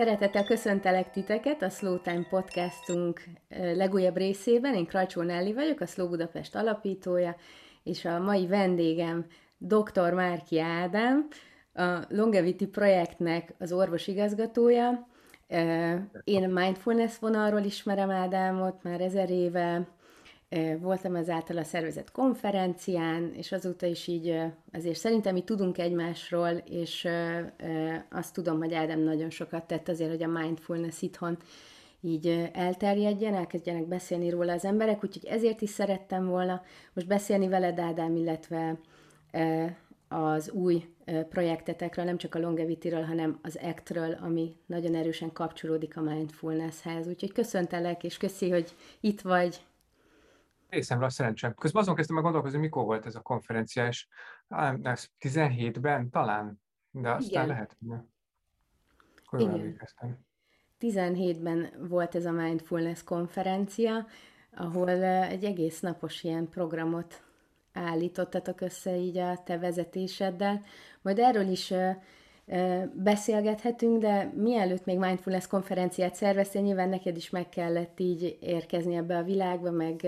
Szeretettel köszöntelek titeket a Slow Time Podcastunk legújabb részében. Én Krajcsó Náli vagyok, a Slow Budapest alapítója, és a mai vendégem dr. Márki Ádám, a Longevity projektnek az orvosigazgatója. Én a Mindfulness vonalról ismerem Ádámot már 1000 éve, voltam ezáltal a szervezet konferencián, és azóta is így azért szerintem mi tudunk egymásról, és azt tudom, hogy Ádám nagyon sokat tett azért, hogy a mindfulness itthon így elterjedjen, elkezdjenek beszélni róla az emberek, úgyhogy ezért is szerettem volna most beszélni veled, Ádám, illetve az új projektetekről, nem csak a Longevity-ről, hanem az ACT-ről, ami nagyon erősen kapcsolódik a mindfulnesshez. Úgyhogy köszöntelek, és köszi, hogy itt vagy. Részemre a szerencsém. Közben azon kezdtem meg gondolkozni, mikor volt ez a konferencia, és 17-ben talán, de aztán lehet, hogy emlékeztem. 17-ben volt ez a Mindfulness konferencia, ahol egy egész napos ilyen programot állítottatok össze így a te vezetéseddel. Majd erről is beszélgethetünk, de mielőtt még Mindfulness konferenciát szerveztél, nyilván neked is meg kellett így érkezni ebbe a világba, meg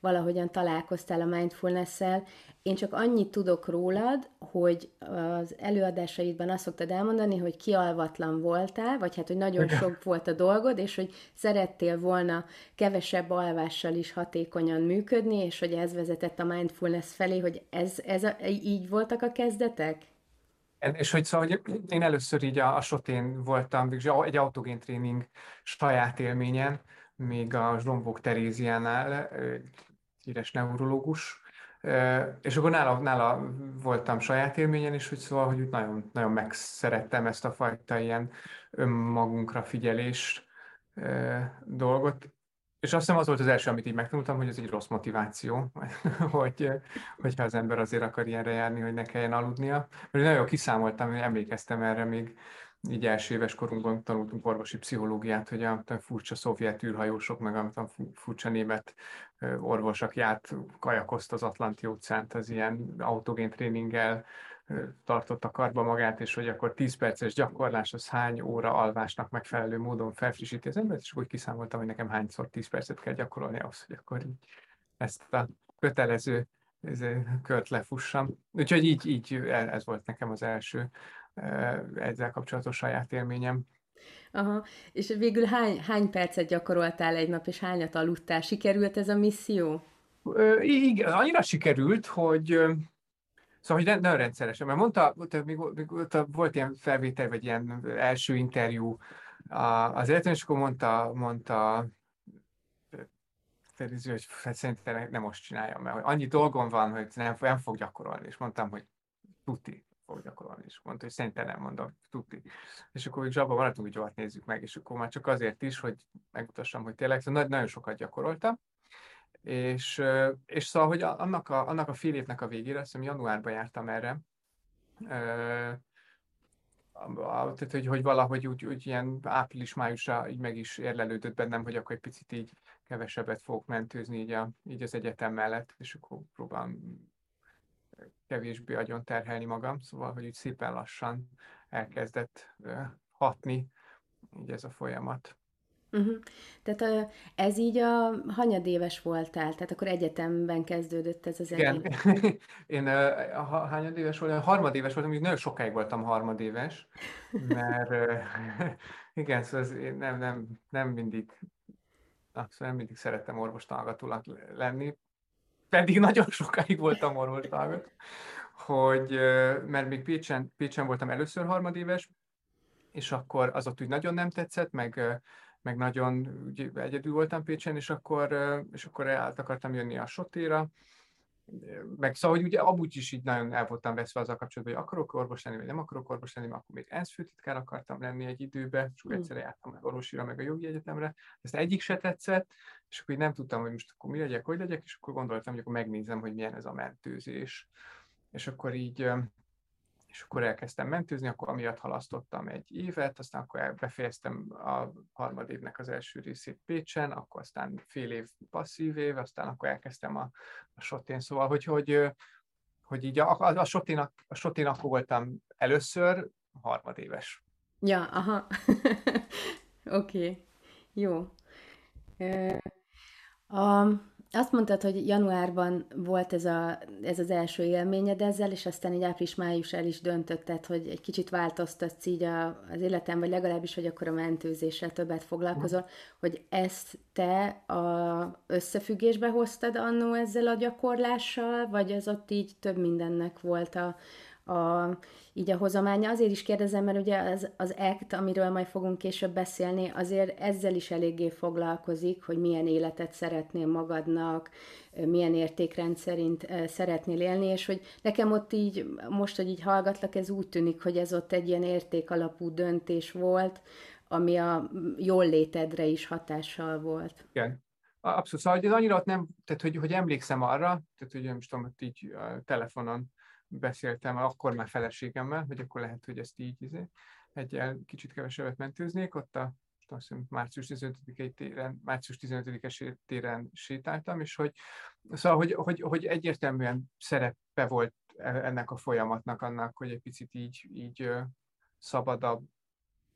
valahogyan találkoztál a Mindfulness-szel. Én csak annyit tudok rólad, hogy az előadásaidban azt szoktad elmondani, hogy kialvatlan voltál, vagy hát, hogy nagyon sok volt a dolgod, és hogy szerettél volna kevesebb alvással is hatékonyan működni, és hogy ez vezetett a Mindfulness felé, hogy így voltak a kezdetek? És hogy szóval, hogy én először így a Sotén voltam, egy autogén tréning saját élményen, még a Zsombók Teréziánál, híres neurológus, és akkor nála voltam saját élményen, és hogy szóval, hogy nagyon, nagyon megszerettem ezt a fajta ilyen önmagunkra figyelés dolgot. És azt hiszem az volt az első, amit így megtanultam, hogy ez egy rossz motiváció, hogyha az ember azért akar ilyenre járni, hogy ne kelljen aludnia. Mert nagyon kiszámoltam, hogy emlékeztem erre még, így első éves korunkban tanultunk orvosi pszichológiát, hogy a furcsa szovjet űrhajósok, meg a furcsa német orvosok kajakozt az Atlanti-óceánt, az ilyen autogén tréninggel tartotta karba magát, és hogy akkor 10 perces gyakorlás, az hány óra alvásnak megfelelő módon felfrissíti az embert, és úgy kiszámoltam, hogy nekem hányszor 10 percet kell gyakorolni ahhoz, hogy akkor így ezt a kötelező kört lefussam. Úgyhogy így ez volt nekem az első ezzel kapcsolatos saját élményem. Aha, és végül hány percet gyakoroltál egy nap, és hányat aludtál? Sikerült ez a misszió? Igen, annyira sikerült, hogy szóval, hogy nagyon rendszeresen, mert mondta, még volt ilyen felvétel, vagy ilyen első interjú az életben, és akkor mondta Terézia, hogy szerintem nem most csináljam, mert annyi dolgom van, hogy nem fog gyakorolni, és mondtam, hogy tuti fog gyakorolni, és mondta, hogy szerintem nem, mondom, tuti. És akkor abban maradtunk, hogy nézzük meg, és akkor már csak azért is, hogy megmutassam, hogy tényleg, szóval nagyon sokat gyakoroltam. És szóval, hogy annak a fél évnek a végére, azt hiszem januárban jártam erre, tehát, hogy valahogy úgy ilyen április-májusra így meg is érlelődött bennem, hogy akkor egy picit így kevesebbet fogok mentőzni így az egyetem mellett, és akkor próbálom kevésbé agyon terhelni magam, szóval, hogy úgy szépen lassan elkezdett hatni így ez a folyamat. Uh-huh. Tehát ez így a hanyadéves voltál, tehát akkor egyetemben kezdődött ez az egyetem. Igen, én hányadéves voltam? Harmadéves voltam, így nagyon sokáig voltam harmadéves, mert igen, szóval nem mindig szerettem orvostanhallgatónak lenni, pedig nagyon sokáig voltam orvostanhallgató, hogy mert még Pécsen voltam először harmadéves, és akkor az ott úgy nagyon nem tetszett, meg nagyon egyedül voltam Pécsen, és akkor át akartam jönni a Sotéra. Meg szóval, hogy ugye amúgy is így nagyon el voltam veszve azzal kapcsolatban, hogy akarok orvos lenni, vagy nem akarok orvos lenni, mert akkor még ENSZ főtitkár akartam lenni egy időben, és egyszerre jártam az orvosira, meg a jogi egyetemre. Ezt egyik se tetszett, és akkor így nem tudtam, hogy most akkor mi legyek, hogy legyek, és akkor gondoltam, hogy akkor megnézem, hogy milyen ez a mentőzés. És akkor elkezdtem mentőzni, akkor amiatt halasztottam egy évet, aztán akkor befejeztem a harmadévnek az első részét Pécsen, akkor aztán fél év passzív év, aztán akkor elkezdtem a Sotén. Szóval, hogy így a Sotén akkor voltam először harmadéves. Ja, aha. Oké. Jó. Azt mondtad, hogy januárban volt ez az első élményed ezzel, és aztán egy április-május el is döntötted, hogy egy kicsit változtatsz így az életem, vagy legalábbis, hogy akkor a mentőzéssel többet foglalkozol, hogy ezt te összefüggésbe hoztad annó ezzel a gyakorlással, vagy ez ott így több mindennek volt így a hozománya. Azért is kérdezem, mert ugye az ACT, amiről majd fogunk később beszélni, azért ezzel is eléggé foglalkozik, hogy milyen életet szeretnél magadnak, milyen értékrend szerint szeretnél élni, és hogy nekem ott így, most, hogy így hallgatlak, ez úgy tűnik, hogy ez ott egy ilyen értékalapú döntés volt, ami a jól létedre is hatással volt. Igen. Abszolút. Szóval, hogy ez annyira ott nem, tehát hogy emlékszem arra, tehát hogy most így telefonon beszéltem akkor már feleségemmel, hogy akkor lehet, hogy ezt így egy kicsit kevesebbet mentőznék, ott azt hiszem, március 15-es téren sétáltam, és hogy, szóval, hogy egyértelműen szerepe volt ennek a folyamatnak annak, hogy egy picit így szabadabb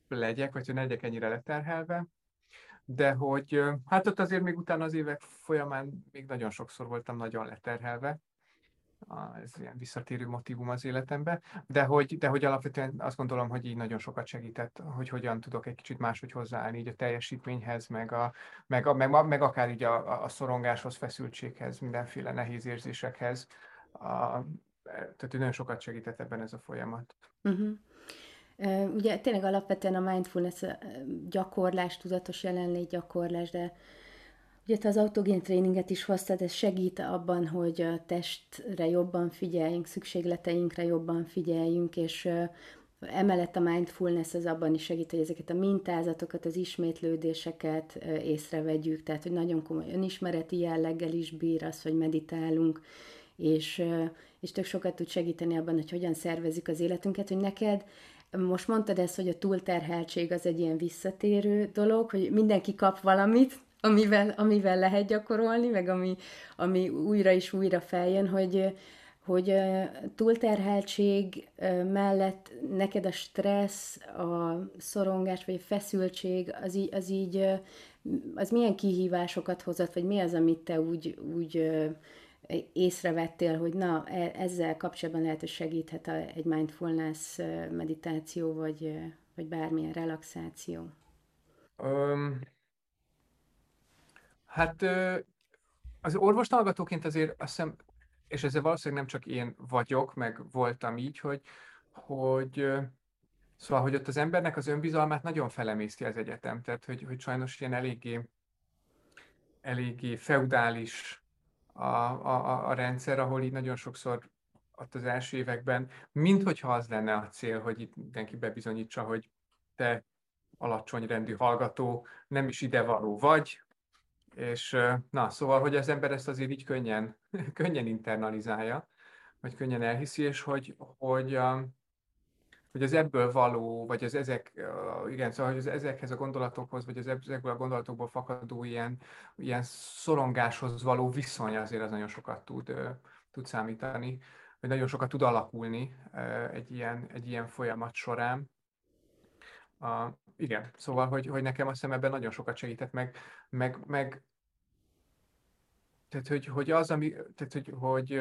legyek, vagy hogy ne legyek ennyire leterhelve, de hogy hát ott azért még utána az évek folyamán még nagyon sokszor voltam nagyon leterhelve, ez ilyen visszatérő motívum az életemben, de hogy alapvetően azt gondolom, hogy így nagyon sokat segített, hogy hogyan tudok egy kicsit máshogy hozzáállni így a teljesítményhez, meg akár így a szorongáshoz, feszültséghez, mindenféle nehéz érzésekhez. Tehát nagyon sokat segített ebben ez a folyamat. Uh-huh. Ugye tényleg alapvetően a mindfulness gyakorlás, tudatos jelenlét gyakorlás, de ugye te az autogén tréninget is hoztad, ez segít abban, hogy a testre jobban figyeljünk, szükségleteinkre jobban figyeljünk, és emellett a mindfulness az abban is segít, hogy ezeket a mintázatokat, az ismétlődéseket észrevegyük, tehát hogy nagyon komoly önismereti jelleggel is bír az, hogy meditálunk, és tök sokat tud segíteni abban, hogy hogyan szervezzük az életünket, hogy neked most mondtad ezt, hogy a túlterheltség az egy ilyen visszatérő dolog, hogy mindenki kap valamit, amivel lehet gyakorolni, meg ami újra és újra feljön, hogy túlterheltség mellett neked a stressz, a szorongás, vagy a feszültség, az milyen kihívásokat hozott, vagy mi az, amit te úgy észrevettél, hogy na, ezzel kapcsolatban lehet, hogy segíthet egy mindfulness meditáció, vagy bármilyen relaxáció? Hát az orvostanhallgatóként azért azt hiszem, és ezzel valószínűleg nem csak én vagyok, meg voltam így, hogy ott az embernek az önbizalmát nagyon felemészti az egyetem, tehát hogy sajnos ilyen eléggé feudális a rendszer, ahol így nagyon sokszor ott az első években, minthogyha az lenne a cél, hogy itt mindenki bebizonyítsa, hogy te alacsony rendű hallgató, nem is idevaló vagy, és na, szóval, hogy az ember ezt azért így könnyen internalizálja, vagy könnyen elhiszi, és hogy az ebből való, vagy az ezek, igen, szóval, hogy az ezekhez a gondolatokhoz, vagy az ezekből a gondolatokból fakadó ilyen szorongáshoz való viszony azért az nagyon sokat tud számítani, vagy nagyon sokat tud alakulni egy ilyen folyamat során. Igen, szóval, hogy nekem azt hiszem ebben nagyon sokat segített, meg tehát, hogy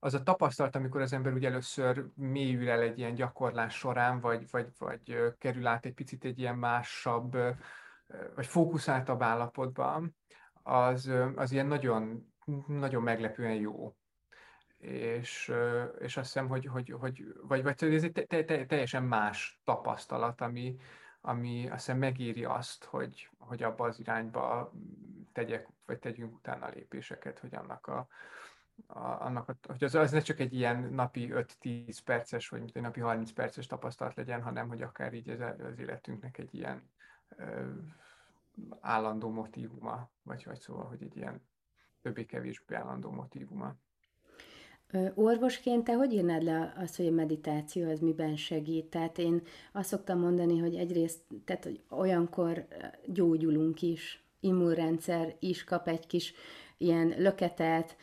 az a tapasztalat, amikor az ember úgy először mélyül el egy ilyen gyakorlás során, vagy kerül át egy picit egy ilyen másabb, vagy fókuszáltabb állapotban, az ilyen nagyon, nagyon meglepően jó. És azt hiszem, hogy ez egy teljesen más tapasztalat, ami azt hiszem megéri azt, hogy abba az irányba tegyünk utána lépéseket, hogy hogy az ne csak egy ilyen napi 5-10 perces, vagy mint egy napi 30 perces tapasztalat legyen, hanem hogy akár így ez az életünknek egy ilyen állandó motívuma, vagy szóval, hogy egy ilyen többé-kevésbé állandó motívuma. Orvosként te hogy írnád le azt, hogy a meditáció az miben segít? Tehát én azt szoktam mondani, hogy egyrészt, tehát hogy olyankor gyógyulunk is, immunrendszer is kap egy kis ilyen löketet,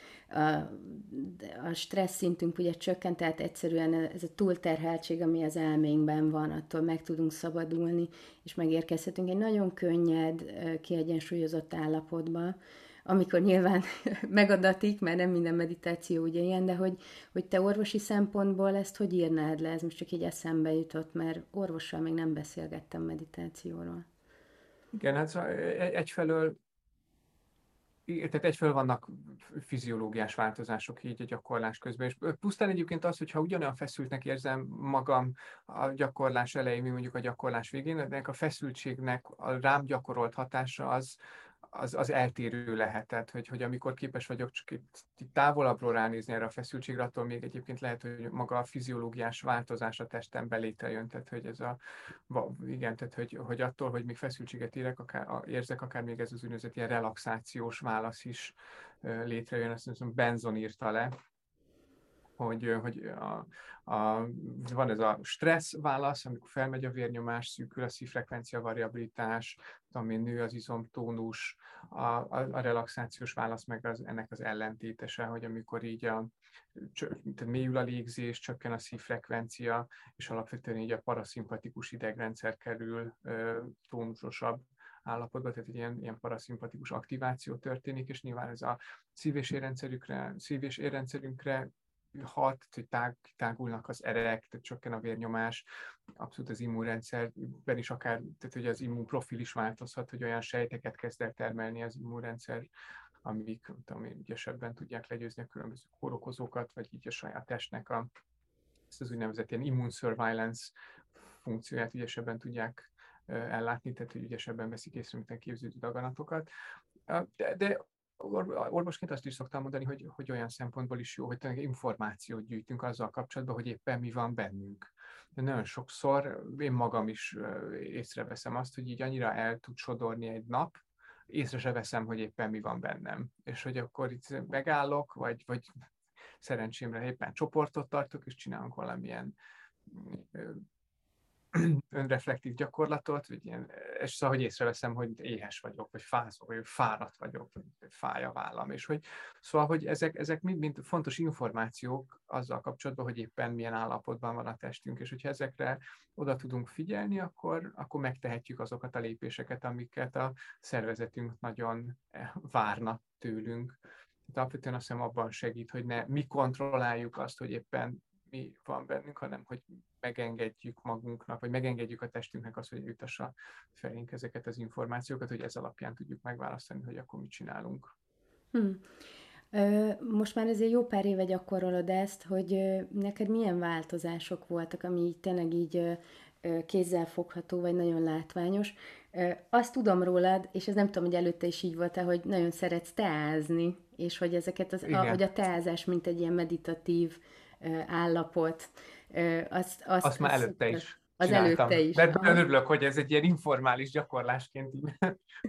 a stressz szintünk ugye csökkent, tehát egyszerűen ez a túlterheltség, ami az elménkben van, attól meg tudunk szabadulni, és megérkezhetünk egy nagyon könnyed, kiegyensúlyozott állapotba, amikor nyilván megadatik, mert nem minden meditáció ugye ilyen, de hogy te orvosi szempontból ezt hogy írnád le? Ez most csak így eszembe jutott, mert orvossal még nem beszélgettem meditációról. Igen, hát egyfelől vannak fiziológiás változások így a gyakorlás közben, és pusztán egyébként az, hogyha ugyanolyan feszültnek érzem magam a gyakorlás elején, mi mondjuk a gyakorlás végén, ennek a feszültségnek a rám gyakorolt hatása az eltérő lehet. Tehát, hogy amikor képes vagyok csak itt távolabbról ránézni erre a feszültségre, attól még egyébként lehet, hogy maga a fiziológiás változás a testemben létrejön. Tehát, hogy ez hogy attól, hogy még feszültséget érzek, akár még ez az úgynevezett ilyen relaxációs válasz is létrejön. Azt hiszem, Benson írta le, hogy van ez a stressz válasz, amikor felmegy a vérnyomás, szűkül a szívfrekvencia variabilitás, ami nő az izomtónus, a relaxációs válasz meg ennek az ellentétese, hogy amikor így mélyül a légzés, csökken a szívfrekvencia, és alapvetően így a paraszimpatikus idegrendszer kerül tónusosabb állapotban, tehát egy ilyen paraszimpatikus aktiváció történik, és nyilván ez a szív- és érrendszerünkre hat, hogy tágulnak az erek, tehát csökken a vérnyomás, abszolút az immunrendszerben is akár, tehát hogy az immunprofil is változhat, hogy olyan sejteket kezd el termelni az immunrendszer, amik ügyesebben tudják legyőzni a különböző kórokozókat, vagy így a saját testnek ezt az úgynevezett ilyen immune surveillance funkcióját ügyesebben tudják ellátni, tehát hogy ügyesebben veszik észre, mint a képződő daganatokat. De orvosként azt is szoktam mondani, hogy olyan szempontból is jó, hogy információt gyűjtünk azzal kapcsolatban, hogy éppen mi van bennünk. De nagyon sokszor én magam is észreveszem azt, hogy így annyira el tud sodorni egy nap, észre se veszem, hogy éppen mi van bennem. És hogy akkor itt megállok, vagy szerencsémre éppen csoportot tartok, és csinálunk valamilyen önreflektív gyakorlatot, és szóval, hogy észreveszem, hogy éhes vagyok, vagy fázol, vagy fáradt vagyok, vagy fáj a vállam, és hogy ezek mind fontos információk azzal kapcsolatban, hogy éppen milyen állapotban van a testünk, és hogyha ezekre oda tudunk figyelni, akkor megtehetjük azokat a lépéseket, amiket a szervezetünk nagyon várna tőlünk. Tehát alapvetően azt hiszem abban segít, hogy ne mi kontrolláljuk azt, hogy éppen mi van bennünk, hanem hogy megengedjük magunknak, vagy megengedjük a testünknek azt, hogy jutassa felénk ezeket az információkat, hogy ez alapján tudjuk megválasztani, hogy akkor mit csinálunk. Most már azért jó pár éve gyakorolod ezt, hogy neked milyen változások voltak, ami így tényleg így kézzelfogható, vagy nagyon látványos. Azt tudom rólad, és ez nem tudom, hogy előtte is így volt-e, hogy nagyon szeretsz teázni, és hogy ezeket hogy a teázás, mint egy ilyen meditatív állapot. Azt már előtte is csináltam. De örülök, hogy ez egy ilyen informális gyakorlásként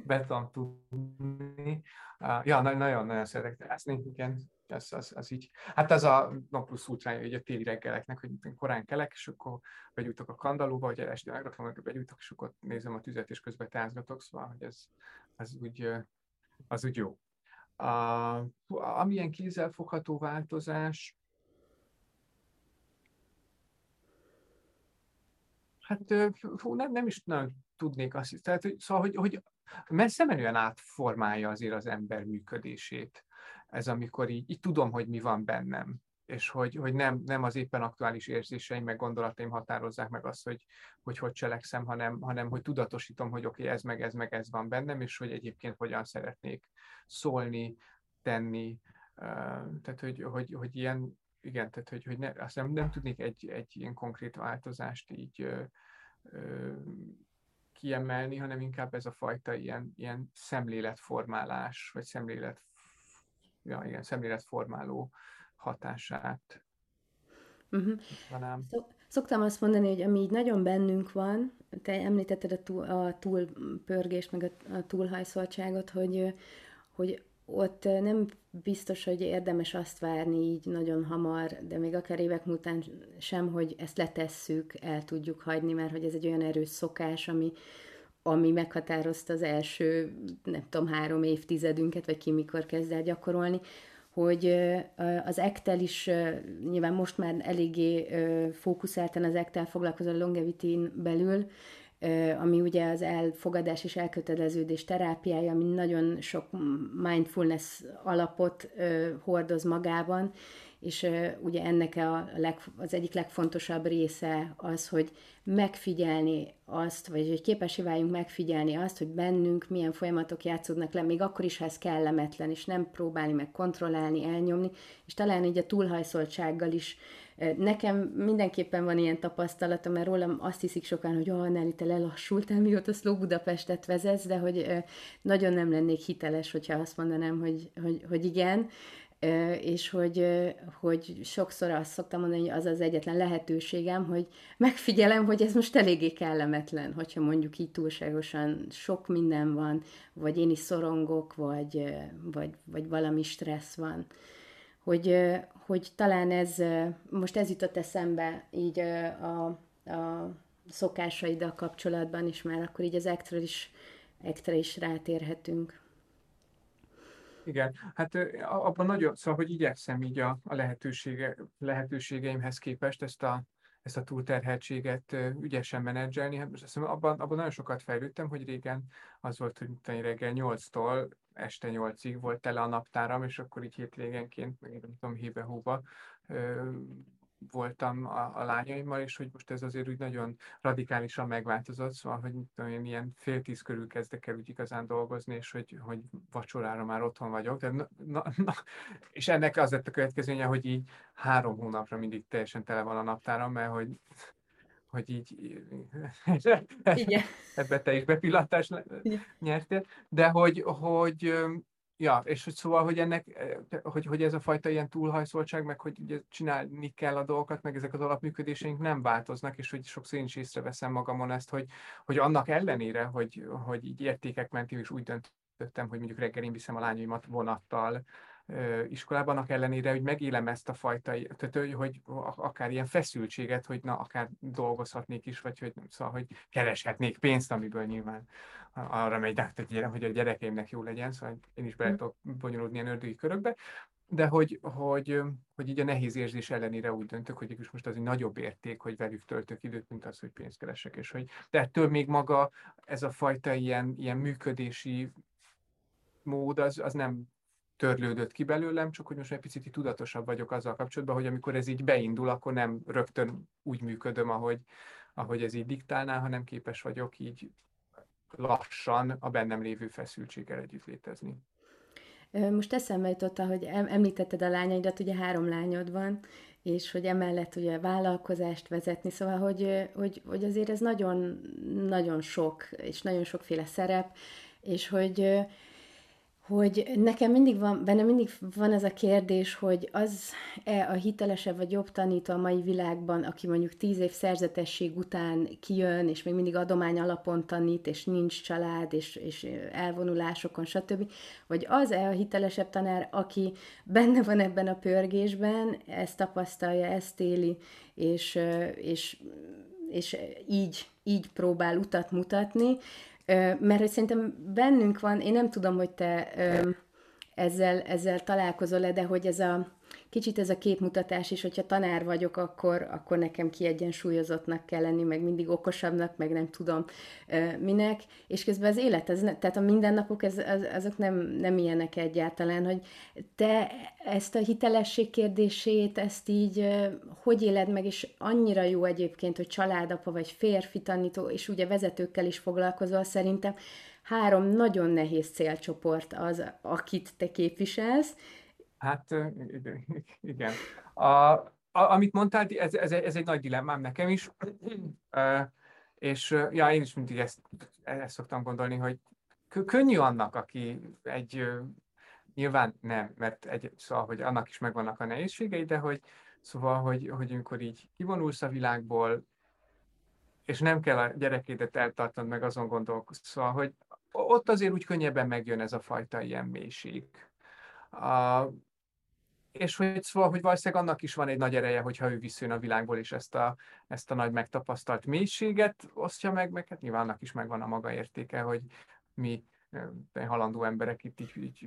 be tudom tudni. Ja, nagyon-nagyon szeretek teászni, igen. Az így. Hát az a non plus ultra, így a téli reggeleknek, hogy korán kelek, és akkor begyújtok a kandallóba, hogy este megrakom, hogy begyújtok, és akkor nézem a tüzet, és közben teázgatok, szóval, hogy az úgy jó. Amilyen kézzelfogható változás, hát nem is nagyon tudnék azt hiszem. Szóval, hogy messze menően átformálja azért az ember működését. Ez amikor így tudom, hogy mi van bennem, és hogy nem az éppen aktuális érzéseim, meg gondolataim határozzák meg azt, hogy cselekszem, hanem hogy tudatosítom, hogy oké, ez meg ez van bennem, és hogy egyébként hogyan szeretnék szólni, tenni. Tehát, hogy ilyen... Igen, tehát hogy azt nem tudnék egy ilyen konkrét változást így kiemelni, hanem inkább ez a fajta ilyen szemléletformálás, vagy szemléletformáló hatását. Szoktam azt mondani, hogy ami így nagyon bennünk van, te említetted a túlpörgést, meg a túlhajszoltságot, hogy ott nem biztos, hogy érdemes azt várni így nagyon hamar, de még akár évek után sem, hogy ezt letesszük, el tudjuk hagyni, mert hogy ez egy olyan erős szokás, ami meghatározta az első, 3 évtizedünket, vagy ki mikor kezd el gyakorolni, hogy az ACT-tel is, nyilván most már eléggé fókuszáltan az ACT-tel foglalkozó Longevity-n belül, ami ugye az elfogadás és elköteleződés terápiája, ami nagyon sok mindfulness alapot hordoz magában, és ugye ennek az egyik legfontosabb része az, hogy megfigyelni azt, vagy hogy képesé váljunk megfigyelni azt, hogy bennünk milyen folyamatok játszódnak le, még akkor is, ha ez kellemetlen, és nem próbálni meg kontrollálni, elnyomni, és talán így a túlhajszoltsággal is. Nekem mindenképpen van ilyen tapasztalatom, mert rólam azt hiszik sokan, hogy Náli, te lelassultál, mióta Slow Budapestet vezetsz, de hogy nagyon nem lennék hiteles, hogyha azt mondanám, hogy igen, és hogy sokszor azt szoktam mondani, hogy az az egyetlen lehetőségem, hogy megfigyelem, hogy ez most eléggé kellemetlen, hogyha mondjuk így túlságosan sok minden van, vagy én is szorongok, vagy valami stressz van. Hogy talán ez, most ez jutott eszembe így a szokásaiddal kapcsolatban is, mert akkor így az ACT-re is rátérhetünk. Igen, hát abban nagyon, szóval, hogy igyekszem így a lehetőségeimhez képest ezt a túlterheltséget ügyesen menedzselni. Hát most azt hiszem, abban nagyon sokat fejlődtem, hogy régen az volt, hogy reggel 8-tól este 8-ig volt tele a naptáram, és akkor így hétvégenként, meg nem tudom, hébe-hóba voltam a lányaimmal, és hogy most ez azért úgy nagyon radikálisan megváltozott, szóval, hogy én ilyen 9:30 körül kezdek el úgy igazán dolgozni, és hogy vacsorára már otthon vagyok. De és ennek az lett a következménye, hogy így 3 hónapra mindig teljesen tele van a naptáram, mert hogy így ebbe te is bepillantást nyertél, de hogy ja, és hogy szóval, hogy ennek, hogy ez a fajta ilyen túlhajszoltság, meg hogy ugye csinálni kell a dolgokat, meg ezek az alapműködéseink nem változnak, és hogy sokszor én is észreveszem magamon ezt, hogy annak ellenére, hogy így értékek mentén is úgy döntöttem, hogy mondjuk reggel én viszem a lányaimat vonattal iskolában, annak ellenére, hogy megélem ezt a fajta, tehát hogy akár ilyen feszültséget, hogy na, akár dolgozhatnék is, vagy hogy nem, szóval, hogy kereshetnék pénzt, amiből nyilván arra megy át, hogy a gyerekeimnek jó legyen, szóval én is bele tudok bonyolódni ilyen ördögi körökbe, de hogy így a nehéz érzés ellenére úgy döntök, hogy is most az egy nagyobb érték, hogy velük töltök időt, mint az, hogy pénzt keresek, és hogy de ettől még maga ez a fajta ilyen működési mód, az nem törlődött ki belőlem, csak hogy most egy picit tudatosabb vagyok azzal kapcsolatban, hogy amikor ez így beindul, akkor nem rögtön úgy működöm, ahogy ez így diktálná, hanem képes vagyok így lassan a bennem lévő feszültséggel együtt létezni. Most eszembe jutott, hogy említetted a lányaidat, ugye 3 lányod van, és hogy emellett ugye vállalkozást vezetni, szóval, hogy azért ez nagyon, nagyon sok, és nagyon sokféle szerep, és hogy nekem bennem mindig van ez a kérdés, hogy az-e a hitelesebb vagy jobb tanító a mai világban, aki mondjuk 10 év szerzetesség után kijön, és még mindig adomány alapon tanít, és nincs család, és elvonulásokon, stb. Vagy az-e a hitelesebb tanár, aki benne van ebben a pörgésben, ezt tapasztalja, ezt éli, és így próbál utat mutatni, mert hogy szerintem bennünk van, én nem tudom, hogy te ezzel találkozol-e, de hogy ez a kicsit ez a képmutatás is, hogyha tanár vagyok, akkor nekem kiegyensúlyozottnak kell lenni, meg mindig okosabbnak, meg nem tudom minek, és közben az élet, tehát a mindennapok, azok nem ilyenek egyáltalán, hogy te ezt a hitelesség kérdését, ezt így hogy éled meg, és annyira jó egyébként, hogy családapa vagy férfi tanító, és ugye vezetőkkel is foglalkozol, szerintem 3 nagyon nehéz célcsoport az, akit te képviselsz. Hát igen. Amit mondtál, ez egy nagy dilemmám nekem is, és ja, én is mindig ezt szoktam gondolni, hogy könnyű annak, aki nyilván nem, mert szóval, hogy annak is megvannak a nehézségei, de hogy amikor így kivonulsz a világból, és nem kell a gyerekédet eltartanod, meg azon gondolkozz, szóval, hogy ott azért úgy könnyebben megjön ez a fajta ilyen mélység. És hogy szóval, hogy valószínűleg annak is van egy nagy ereje, hogyha ő visszajön a világból, és ezt a nagy megtapasztalt mélységet osztja meg hát nyilván annak is megvan a maga értéke, hogy mi halandó emberek itt így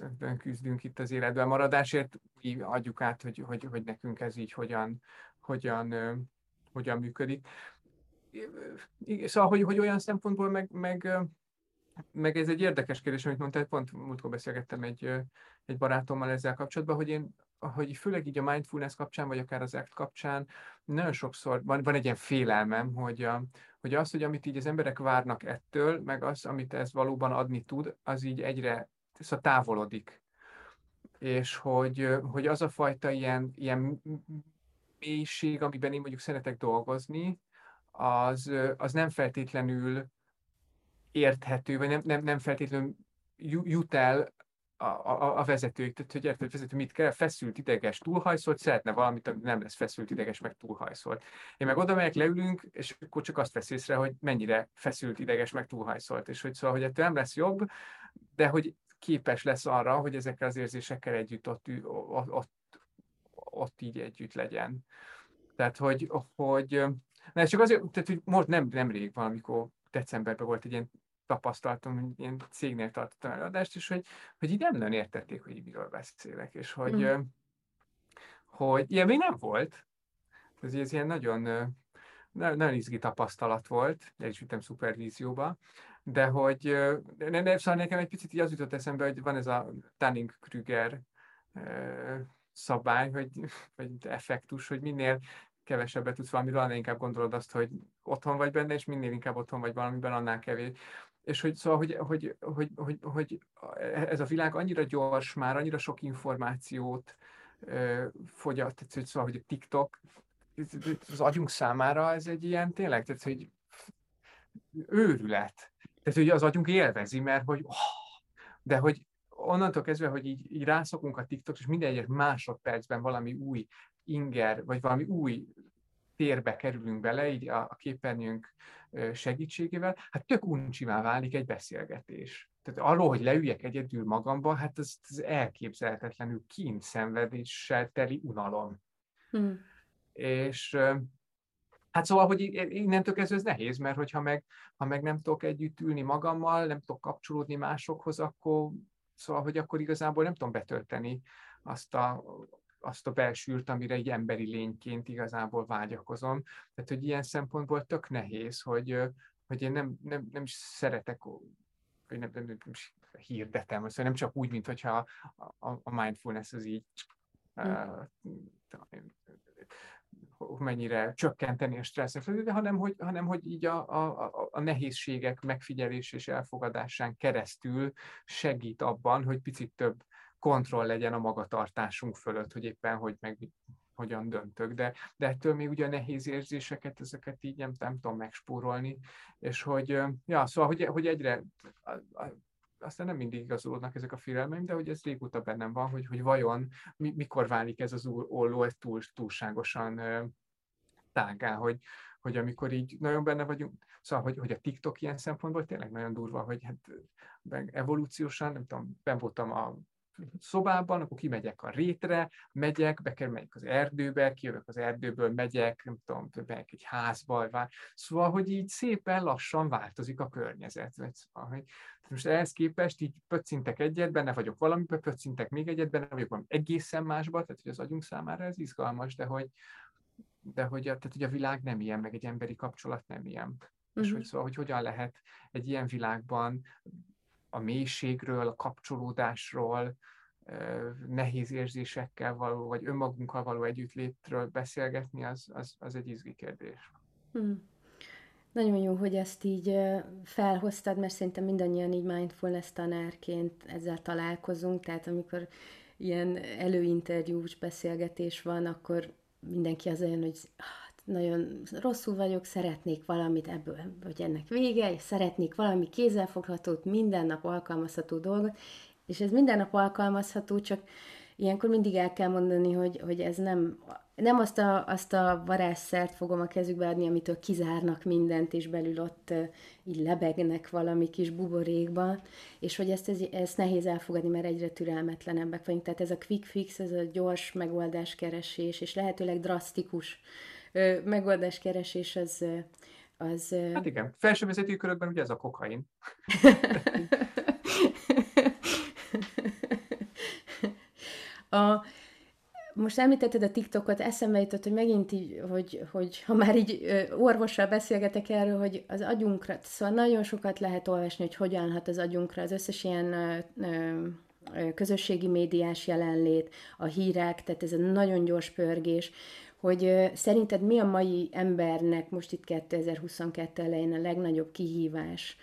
ebben küzdünk itt az életben maradásért, így adjuk át, hogy nekünk ez így hogyan működik. Szóval, hogy olyan szempontból meg ez egy érdekes kérdés, amit mondtál, pont múltkor beszélgettem egy barátommal ezzel kapcsolatban, hogy főleg így a mindfulness kapcsán, vagy akár az ACT kapcsán nagyon sokszor van egy ilyen félelmem, hogy az, hogy amit így az emberek várnak ettől, meg az, amit ez valóban adni tud, az így egyre távolodik. És hogy az a fajta ilyen mélység, amiben én mondjuk szeretek dolgozni, az nem feltétlenül érthető, vagy nem feltétlenül jut el a vezetőig. Tehát, hogy érted, vezető mit kell? Feszült, ideges, túlhajszolt, szeretne valamit, ami nem lesz feszült, ideges, meg túlhajszolt. Én meg oda megyek, leülünk, és akkor csak azt vesz észre, hogy mennyire feszült, ideges, meg túlhajszolt. És hogy szóval, hogy ettől nem lesz jobb, de hogy képes lesz arra, hogy ezekkel az érzésekkel együtt ott így együtt legyen. Tehát, hogy na, csak azért, tehát, hogy most nemrég van, amikor decemberben volt egy ilyen tapasztaltam, hogy ilyen cégnél tartottam előadást, és hogy így nem nagyon értették, hogy miről beszélek, és hogy ilyen még nem volt. Ez ilyen nagyon izgi tapasztalat volt, el is vittem szupervízióba, de hogy szóval nekem egy picit így az jutott eszembe, hogy van ez a Dunning-Kruger szabály, vagy effektus, hogy minél kevesebbet tudsz valamiről, annál inkább gondolod azt, hogy otthon vagy benne, és minél inkább otthon vagy valamiben, annál kevés. És hogy szóval, hogy ez a világ annyira gyors már, annyira sok információt fogyaszt, tehát szóval, hogy a TikTok az agyunk számára ez egy ilyen tényleg, tehát hogy őrület. Tehát, hogy az agyunk élvezi, mert hogy de hogy onnantól kezdve, hogy így rászokunk a TikTok, és minden egyes másodpercben valami új inger, vagy valami új térbe kerülünk bele, így a képernyőnk segítségével, hát tök uncsivá válik egy beszélgetés. Tehát arról, hogy leüljek egyedül magamba, hát az elképzelhetetlenül kínszenvedéssel teli unalom. És hát szóval, hogy innentől kezdve ez nehéz, mert hogyha ha meg nem tudok együtt ülni magammal, nem tudok kapcsolódni másokhoz, akkor szóval, hogy akkor igazából nem tudom betölteni azt a belsőt, amire egy emberi lényként igazából vágyakozom. Tehát, hogy ilyen szempontból tök nehéz, hogy én nem is szeretek, hogy nem is hirdetem, szóval nem csak úgy, mint hogyha a mindfulness az így mennyire csökkenteni a stresszet, hanem hogy így a nehézségek megfigyelés és elfogadásán keresztül segít abban, hogy picit több kontroll legyen a magatartásunk fölött, hogy éppen hogyan döntök. De ettől még ugye a nehéz érzéseket, ezeket így nem tudom megspórolni. És szóval, hogy egyre, aztán nem mindig igazolódnak ezek a félelmeim, de hogy ez régóta bennem van, hogy vajon mikor válik ez az olló, ez túlságosan tágá, hogy amikor így nagyon benne vagyunk, szóval, hogy a TikTok ilyen szempontból tényleg nagyon durva, hogy hát evolúciósan, nem tudom, benn voltam a szobában, akkor kimegyek a rétre, bekerülök az erdőbe, kijövök az erdőből, megyek, nem tudom, megyek egy házba, szóval, hogy így szépen lassan változik a környezet. Szóval, hogy most ehhez képest így pöccintek egyet, benne vagyok valamiben, pöccintek még egyet, benne vagyok valami egészen másban, tehát hogy az agyunk számára ez izgalmas, de hogy a világ nem ilyen, meg egy emberi kapcsolat nem ilyen. Mm-hmm. És hogy szóval, hogy hogyan lehet egy ilyen világban a mélységről, a kapcsolódásról, nehéz érzésekkel való, vagy önmagunkkal való együttlétről beszélgetni, az egy izgi kérdés. Nagyon jó, hogy ezt így felhoztad, mert szerintem mindannyian így mindfulness tanárként ezzel találkozunk, tehát amikor ilyen előinterjús beszélgetés van, akkor mindenki az olyan, hogy nagyon rosszul vagyok, szeretnék valamit ebből, hogy ennek vége, szeretnék valami kézzelfoghatót, minden nap alkalmazható dolgot, és ez minden nap alkalmazható, csak ilyenkor mindig el kell mondani, hogy ez nem azt a varázsszert fogom a kezükbe adni, amitől kizárnak mindent, és belül ott így lebegnek valami kis buborékban, és hogy ezt nehéz elfogadni, mert egyre türelmetlenebbek vagyunk. Tehát ez a quick fix, ez a gyors megoldáskeresés, és lehetőleg drasztikus megoldáskeresés az... Hát igen, felsővezetői körökben ugye ez a kokain. Most említetted a TikTokot, eszembe jutott, hogy megint így, hogy ha már így orvossal beszélgetek erről, hogy az agyunkra, szóval nagyon sokat lehet olvasni, hogy hogyan hat az agyunkra az összes ilyen közösségi médiás jelenlét, a hírek, tehát ez a nagyon gyors pörgés, hogy szerinted mi a mai embernek most itt 2022 elején a legnagyobb kihívás?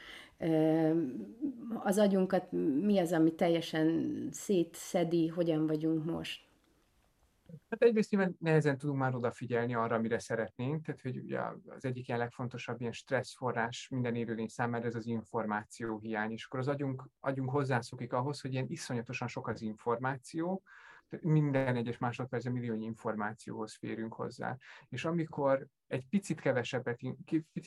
Az agyunkat mi az, ami teljesen szétszedi, hogyan vagyunk most? Hát egyrészt nyilván nehezen tudunk már odafigyelni arra, amire szeretnénk, tehát hogy ugye az egyik ilyen legfontosabb ilyen stresszforrás minden élőlény számára ez az információ hiány, és akkor az agyunk hozzászokik ahhoz, hogy ilyen iszonyatosan sok az információ, minden egyes másodpercben milliónyi információhoz férünk hozzá. És amikor egy picit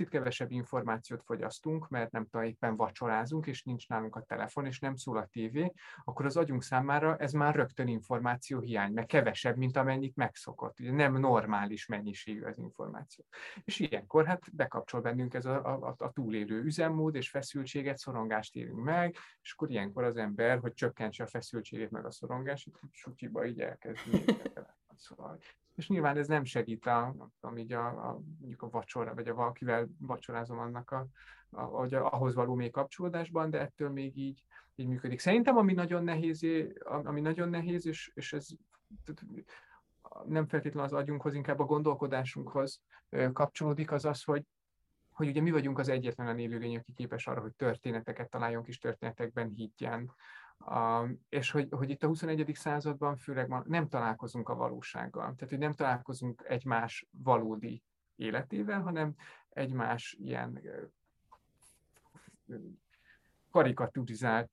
kevesebb információt fogyasztunk, mert nem tudom, éppen vacsorázunk, és nincs nálunk a telefon, és nem szól a tévé, akkor az agyunk számára ez már rögtön információhiány, mert kevesebb, mint amennyit megszokott. Ugye nem normális mennyiségű az információ. És ilyenkor hát bekapcsol bennünk ez a túlélő üzemmód, és feszültséget, szorongást élünk meg, és akkor ilyenkor az ember, hogy csökkentse a feszültségét meg a szorongást, sutyiba így elkezdni. Szóval. És nyilván ez nem segít mondjuk a vacsora, vagy valakivel vacsorázom annak ahhoz való mély kapcsolódásban, de ettől még így működik. Szerintem ami nagyon nehéz, és ez nem feltétlenül az agyunkhoz, inkább a gondolkodásunkhoz kapcsolódik, az az, hogy ugye mi vagyunk az egyetlen élőlény, aki képes arra, hogy történeteket találjon, kis történetekben higgyen. És hogy itt a 21. században főleg ma nem találkozunk a valósággal, tehát hogy nem találkozunk egymás valódi életével, hanem egymás ilyen karikaturizált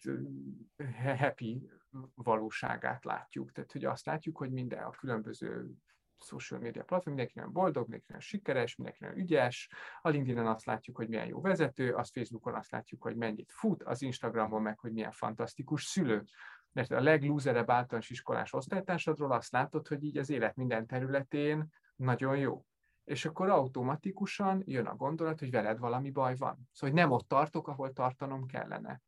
happy valóságát látjuk. Tehát hogy azt látjuk, hogy minden a különböző social media platform, mindenki nagyon boldog, mindenki nagyon sikeres, mindenki nagyon ügyes, a LinkedIn-en azt látjuk, hogy milyen jó vezető, az Facebookon azt látjuk, hogy mennyit fut, az Instagramon meg, hogy milyen fantasztikus szülő. Mert a leglúzerebb általános iskolás osztálytársadról azt látod, hogy így az élet minden területén nagyon jó. És akkor automatikusan jön a gondolat, hogy veled valami baj van. Szóval nem ott tartok, ahol tartanom kellene.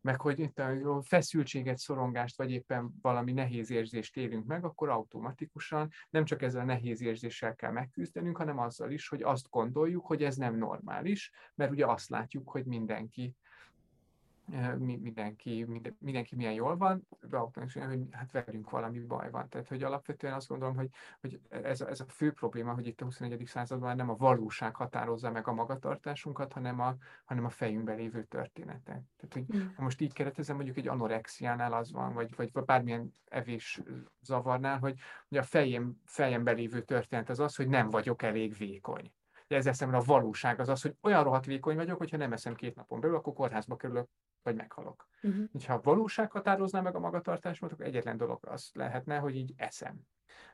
Meg hogy itt a feszültséget, szorongást, vagy éppen valami nehéz érzést élünk meg, akkor automatikusan nem csak ezzel a nehéz érzéssel kell megküzdenünk, hanem azzal is, hogy azt gondoljuk, hogy ez nem normális, mert ugye azt látjuk, hogy mindenki milyen jól van, hogy hát velünk valami baj van. Tehát, hogy alapvetően azt gondolom, hogy ez a fő probléma, hogy itt a 21. században nem a valóság határozza meg a magatartásunkat, hanem a fejünkben lévő történetek. Tehát, hogy ha most így keretezem, mondjuk egy anorexiánál az van, vagy bármilyen evés zavarnál, hogy a fejemben lévő történet az, hogy nem vagyok elég vékony. De ez eszemre a valóság az, hogy olyan rohadt vékony vagyok, hogyha nem eszem 2 napon belül, akkor kórházba kerülök, vagy meghalok. Ha a valóság határozná meg a magatartásomat, akkor egyetlen dolog az lehetne, hogy így eszem.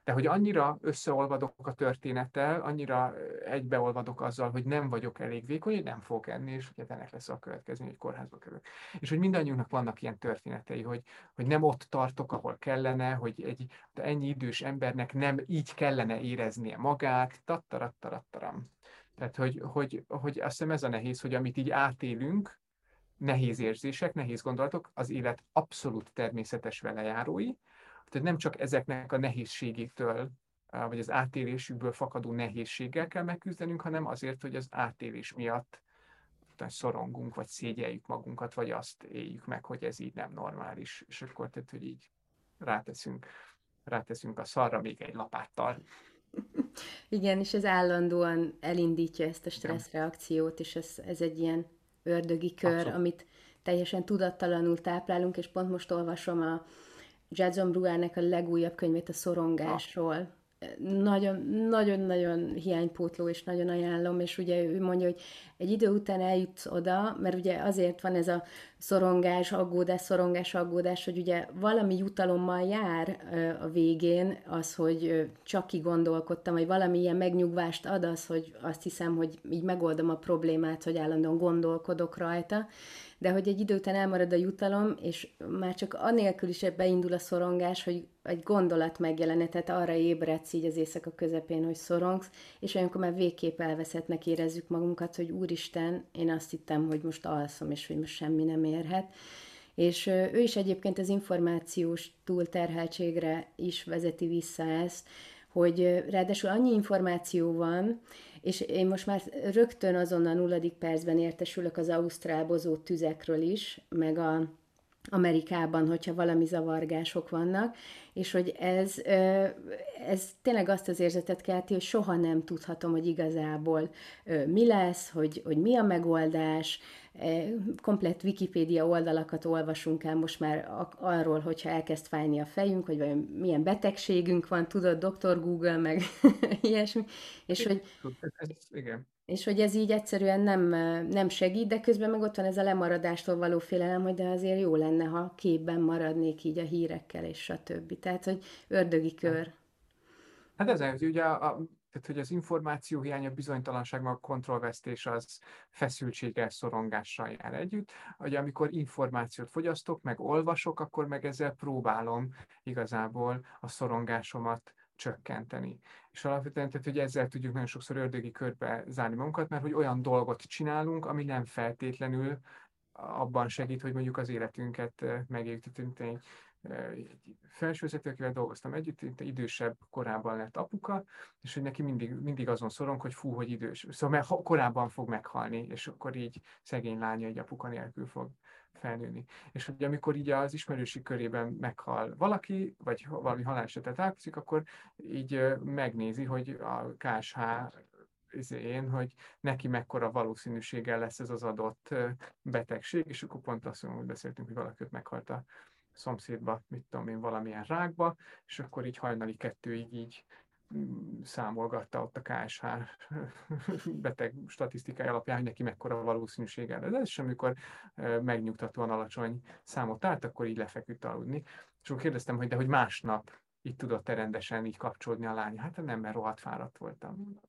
De hogy annyira összeolvadok a történettel, annyira egybeolvadok azzal, hogy nem vagyok elég vékony, hogy nem fogok enni, és hogy ennek lesz a következmény, hogy kórházba kerülök. És hogy mindannyiunknak vannak ilyen történetei, hogy nem ott tartok, ahol kellene, hogy egy ennyi idős embernek nem így kellene éreznie magát, tattarattarattaram. Tehát, hogy azt hiszem ez a nehéz, hogy amit így átélünk, nehéz érzések, nehéz gondolatok, az élet abszolút természetes velejárói, tehát nem csak ezeknek a nehézségétől, vagy az átélésükből fakadó nehézséggel kell megküzdenünk, hanem azért, hogy az átélés miatt szorongunk, vagy szégyeljük magunkat, vagy azt éljük meg, hogy ez így nem normális. És akkor tehát, hogy így ráteszünk a szarra még egy lapáttal. Igen, és ez állandóan elindítja ezt a stresszreakciót, és ez egy ilyen ördögi kör, abszolút. Amit teljesen tudattalanul táplálunk, és pont most olvasom a Judson Brewernek a legújabb könyvét a szorongásról. Nagyon-nagyon hiánypótló, és nagyon ajánlom, és ugye ő mondja, hogy egy idő után eljutsz oda, mert ugye azért van ez a szorongás, aggódás, hogy ugye valami jutalommal jár a végén az, hogy csak kigondolkodtam, vagy valami ilyen megnyugvást ad az, hogy azt hiszem, hogy így megoldom a problémát, hogy állandóan gondolkodok rajta, de hogy egy idő után elmarad a jutalom, és már csak anélkül is beindul a szorongás, hogy egy gondolat megjelene, tehát arra ébredsz így az éjszaka közepén, hogy szorongsz, és olyankor már végképp elveszettnek érezzük magunkat, hogy úristen, én azt hittem, hogy most alszom, és hogy most semmi nem érhet. És ő is egyébként az információs túlterheltségre is vezeti vissza ezt, hogy ráadásul annyi információ van, és én most már rögtön azon a nulladik percben értesülök az ausztrál bozó tüzekről is, meg a Amerikában, hogyha valami zavargások vannak, és hogy ez tényleg azt az érzetet kelti, hogy soha nem tudhatom, hogy igazából mi lesz, hogy mi a megoldás, komplett Wikipédia oldalakat olvasunk el most már arról, hogyha elkezd fájni a fejünk, hogy vajon milyen betegségünk van, tudod, Dr. Google, meg ilyesmi, és hogy... Igen. És hogy ez így egyszerűen nem segít, de közben meg ott van ez a lemaradástól való félelem, hogy de azért jó lenne, ha képben maradnék így a hírekkel, és stb. Tehát, hogy ördögi kör. Hát ez az, ugye tehát, hogy az információ hiánya, bizonytalanság, a kontrollvesztés az feszültséggel, szorongással jár együtt. Ugye, amikor információt fogyasztok, meg olvasok, akkor meg ezzel próbálom igazából a szorongásomat csökkenteni. És alapvetően, tehát, hogy ezzel tudjuk nagyon sokszor ördögi körbe zárni magunkat, mert hogy olyan dolgot csinálunk, ami nem feltétlenül abban segít, hogy mondjuk az életünket megéljük. Tehát egy felsővezető, akivel dolgoztam együtt, idősebb korában lett apuka, és hogy neki mindig azon szorong, hogy fú, hogy idős. Szóval korábban fog meghalni, és akkor így szegény lánya egy apuka nélkül fog felnőni. És hogy amikor így az ismerősi körében meghal valaki, vagy valami halálesetet ápszik, akkor így megnézi, hogy a KSH hogy neki mekkora valószínűséggel lesz ez az adott betegség, és akkor pont azt mondom, hogy beszéltünk, hogy valakit meghalt a szomszédba, mit tudom én, valamilyen rákba, és akkor így hajnali 2-ig így számolgatta ott a KSH beteg statisztikai alapján, hogy neki mekkora valószínűséggel lesz, és amikor megnyugtatóan alacsony számot állt, akkor így lefeküdt aludni. És akkor kérdeztem, hogy de hogy másnap így tudott-e rendesen így kapcsolódni a lánya? Hát nem, mert rohadt fáradt voltam.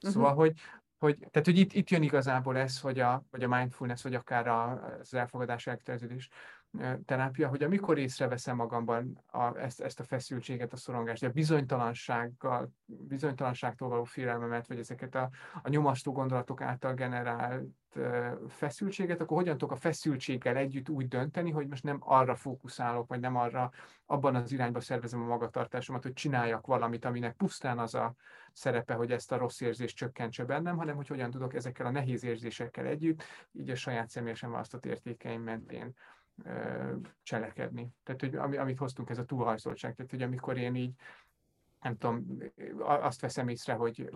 Szóval, hogy itt jön igazából ez, hogy a mindfulness, vagy akár az elfogadás, elköteleződés terápia, hogy amikor észreveszem magamban ezt a feszültséget, a szorongást, a bizonytalanságtól való félelmemet, vagy ezeket a nyomasztó gondolatok által generált feszültséget, akkor hogyan tudok a feszültséggel együtt úgy dönteni, hogy most nem arra fókuszálok, vagy nem arra, abban az irányba szervezem a magatartásomat, hogy csináljak valamit, aminek pusztán az a szerepe, hogy ezt a rossz érzést csökkentse bennem, hanem hogy hogyan tudok ezekkel a nehéz érzésekkel együtt, így a saját személyesen választott értékeim mentén cselekedni. Tehát, hogy amit hoztunk, ez a túlhajszoltság. Tehát, hogy amikor én így, nem tudom, azt veszem észre, hogy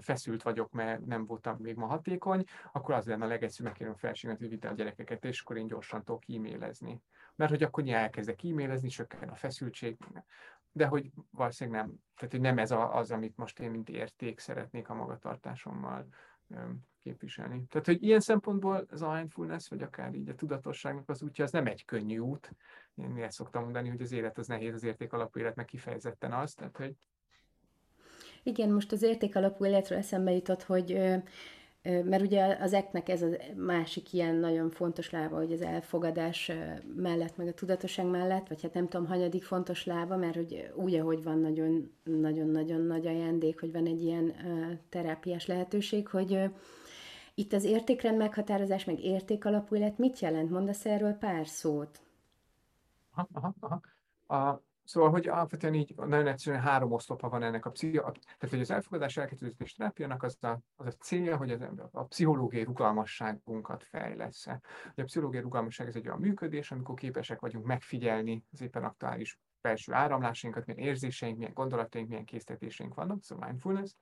feszült vagyok, mert nem voltam még ma hatékony, akkor az lenne a legegyszerűbb, megkérem a felséget, hogy vidd el a gyerekeket, és akkor én gyorsan tudok e-mailezni. Mert hogy akkor elkezdek e-mailezni, csökken a feszültség, de hogy valószínűleg nem. Tehát, hogy nem ez az, amit most én mint érték szeretnék a magatartásommal képviselni. Tehát, hogy ilyen szempontból az mindfulness, vagy akár így a tudatosságnak az útja, az nem egy könnyű út. Én ezt szoktam mondani, hogy az élet az nehéz, az érték alapú élet meg kifejezetten az. Tehát, hogy... Igen, most az érték alapú életről eszembe jutott, hogy mert ugye az ACT-nek ez a másik ilyen nagyon fontos lába, hogy az elfogadás mellett, meg a tudatosság mellett, vagy hát nem tudom, hanyadik fontos lába, mert hogy úgy, ahogy van nagyon-nagyon nagy ajándék, hogy van egy ilyen terápiás lehetőség, hogy itt az értékrend meghatározás, meg értékalapú élet mit jelent? Mondasz erről pár szót? Szóval, hogy alapvetően így nagyon egyszerűen 3 oszlopa van ennek tehát, hogy az elfogadás, elköteleződés terápiának az a célja, hogy a pszichológiai rugalmasságunkat fejlessze. A pszichológiai rugalmasság ez egy olyan működés, amikor képesek vagyunk megfigyelni az éppen aktuális belső áramlásainkat, milyen érzéseink, milyen gondolataink, milyen késztetéseink vannak, szóval mindfulness,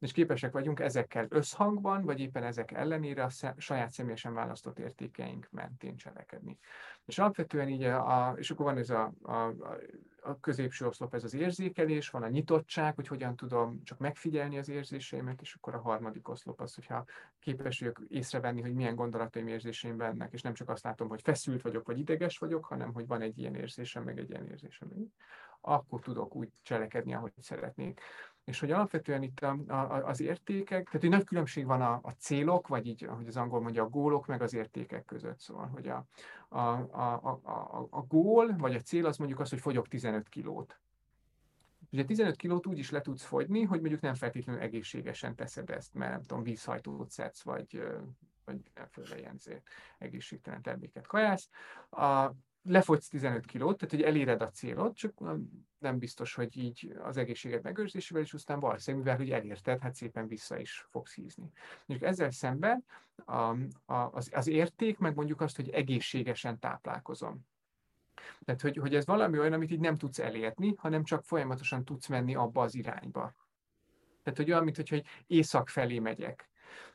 és képesek vagyunk ezekkel összhangban, vagy éppen ezek ellenére a saját személyesen választott értékeink mentén cselekedni. És alapvetően így, és akkor van ez a középső oszlop, ez az érzékelés, van a nyitottság, hogy hogyan tudom csak megfigyelni az érzéseimet, és akkor a harmadik oszlop az, hogyha képes vagyok észrevenni, hogy milyen gondolataim, érzéseim bennek, és nem csak azt látom, hogy feszült vagyok, vagy ideges vagyok, hanem hogy van egy ilyen érzésem, meg egy ilyen érzésem. Akkor tudok úgy cselekedni, ahogy szeretnék. És hogy alapvetően itt az értékek, tehát hogy nagy különbség van a célok, vagy így, ahogy az angol mondja, a gólok, meg az értékek között. Szóval, hogy a gól, vagy a cél az mondjuk az, hogy fogyok 15 kilót. Ugye 15 kilót úgy is le tudsz fogyni, hogy mondjuk nem feltétlenül egészségesen teszed ezt, mert nem tudom, vízhajtót szedsz, vagy vagy mindenféle ilyen egészségtelen terméket kajász. Lefogysz 15 kilót, tehát hogy eléred a célod, csak nem biztos, hogy így az egészséged megőrzésével, és aztán valószínűleg, mivel hogy elérted, hát szépen vissza is fogsz hízni. Mondjuk ezzel szemben az érték, meg mondjuk azt, hogy egészségesen táplálkozom. Tehát, hogy ez valami olyan, amit így nem tudsz elérni, hanem csak folyamatosan tudsz menni abba az irányba. Tehát, hogy olyan, mint hogy észak felé megyek.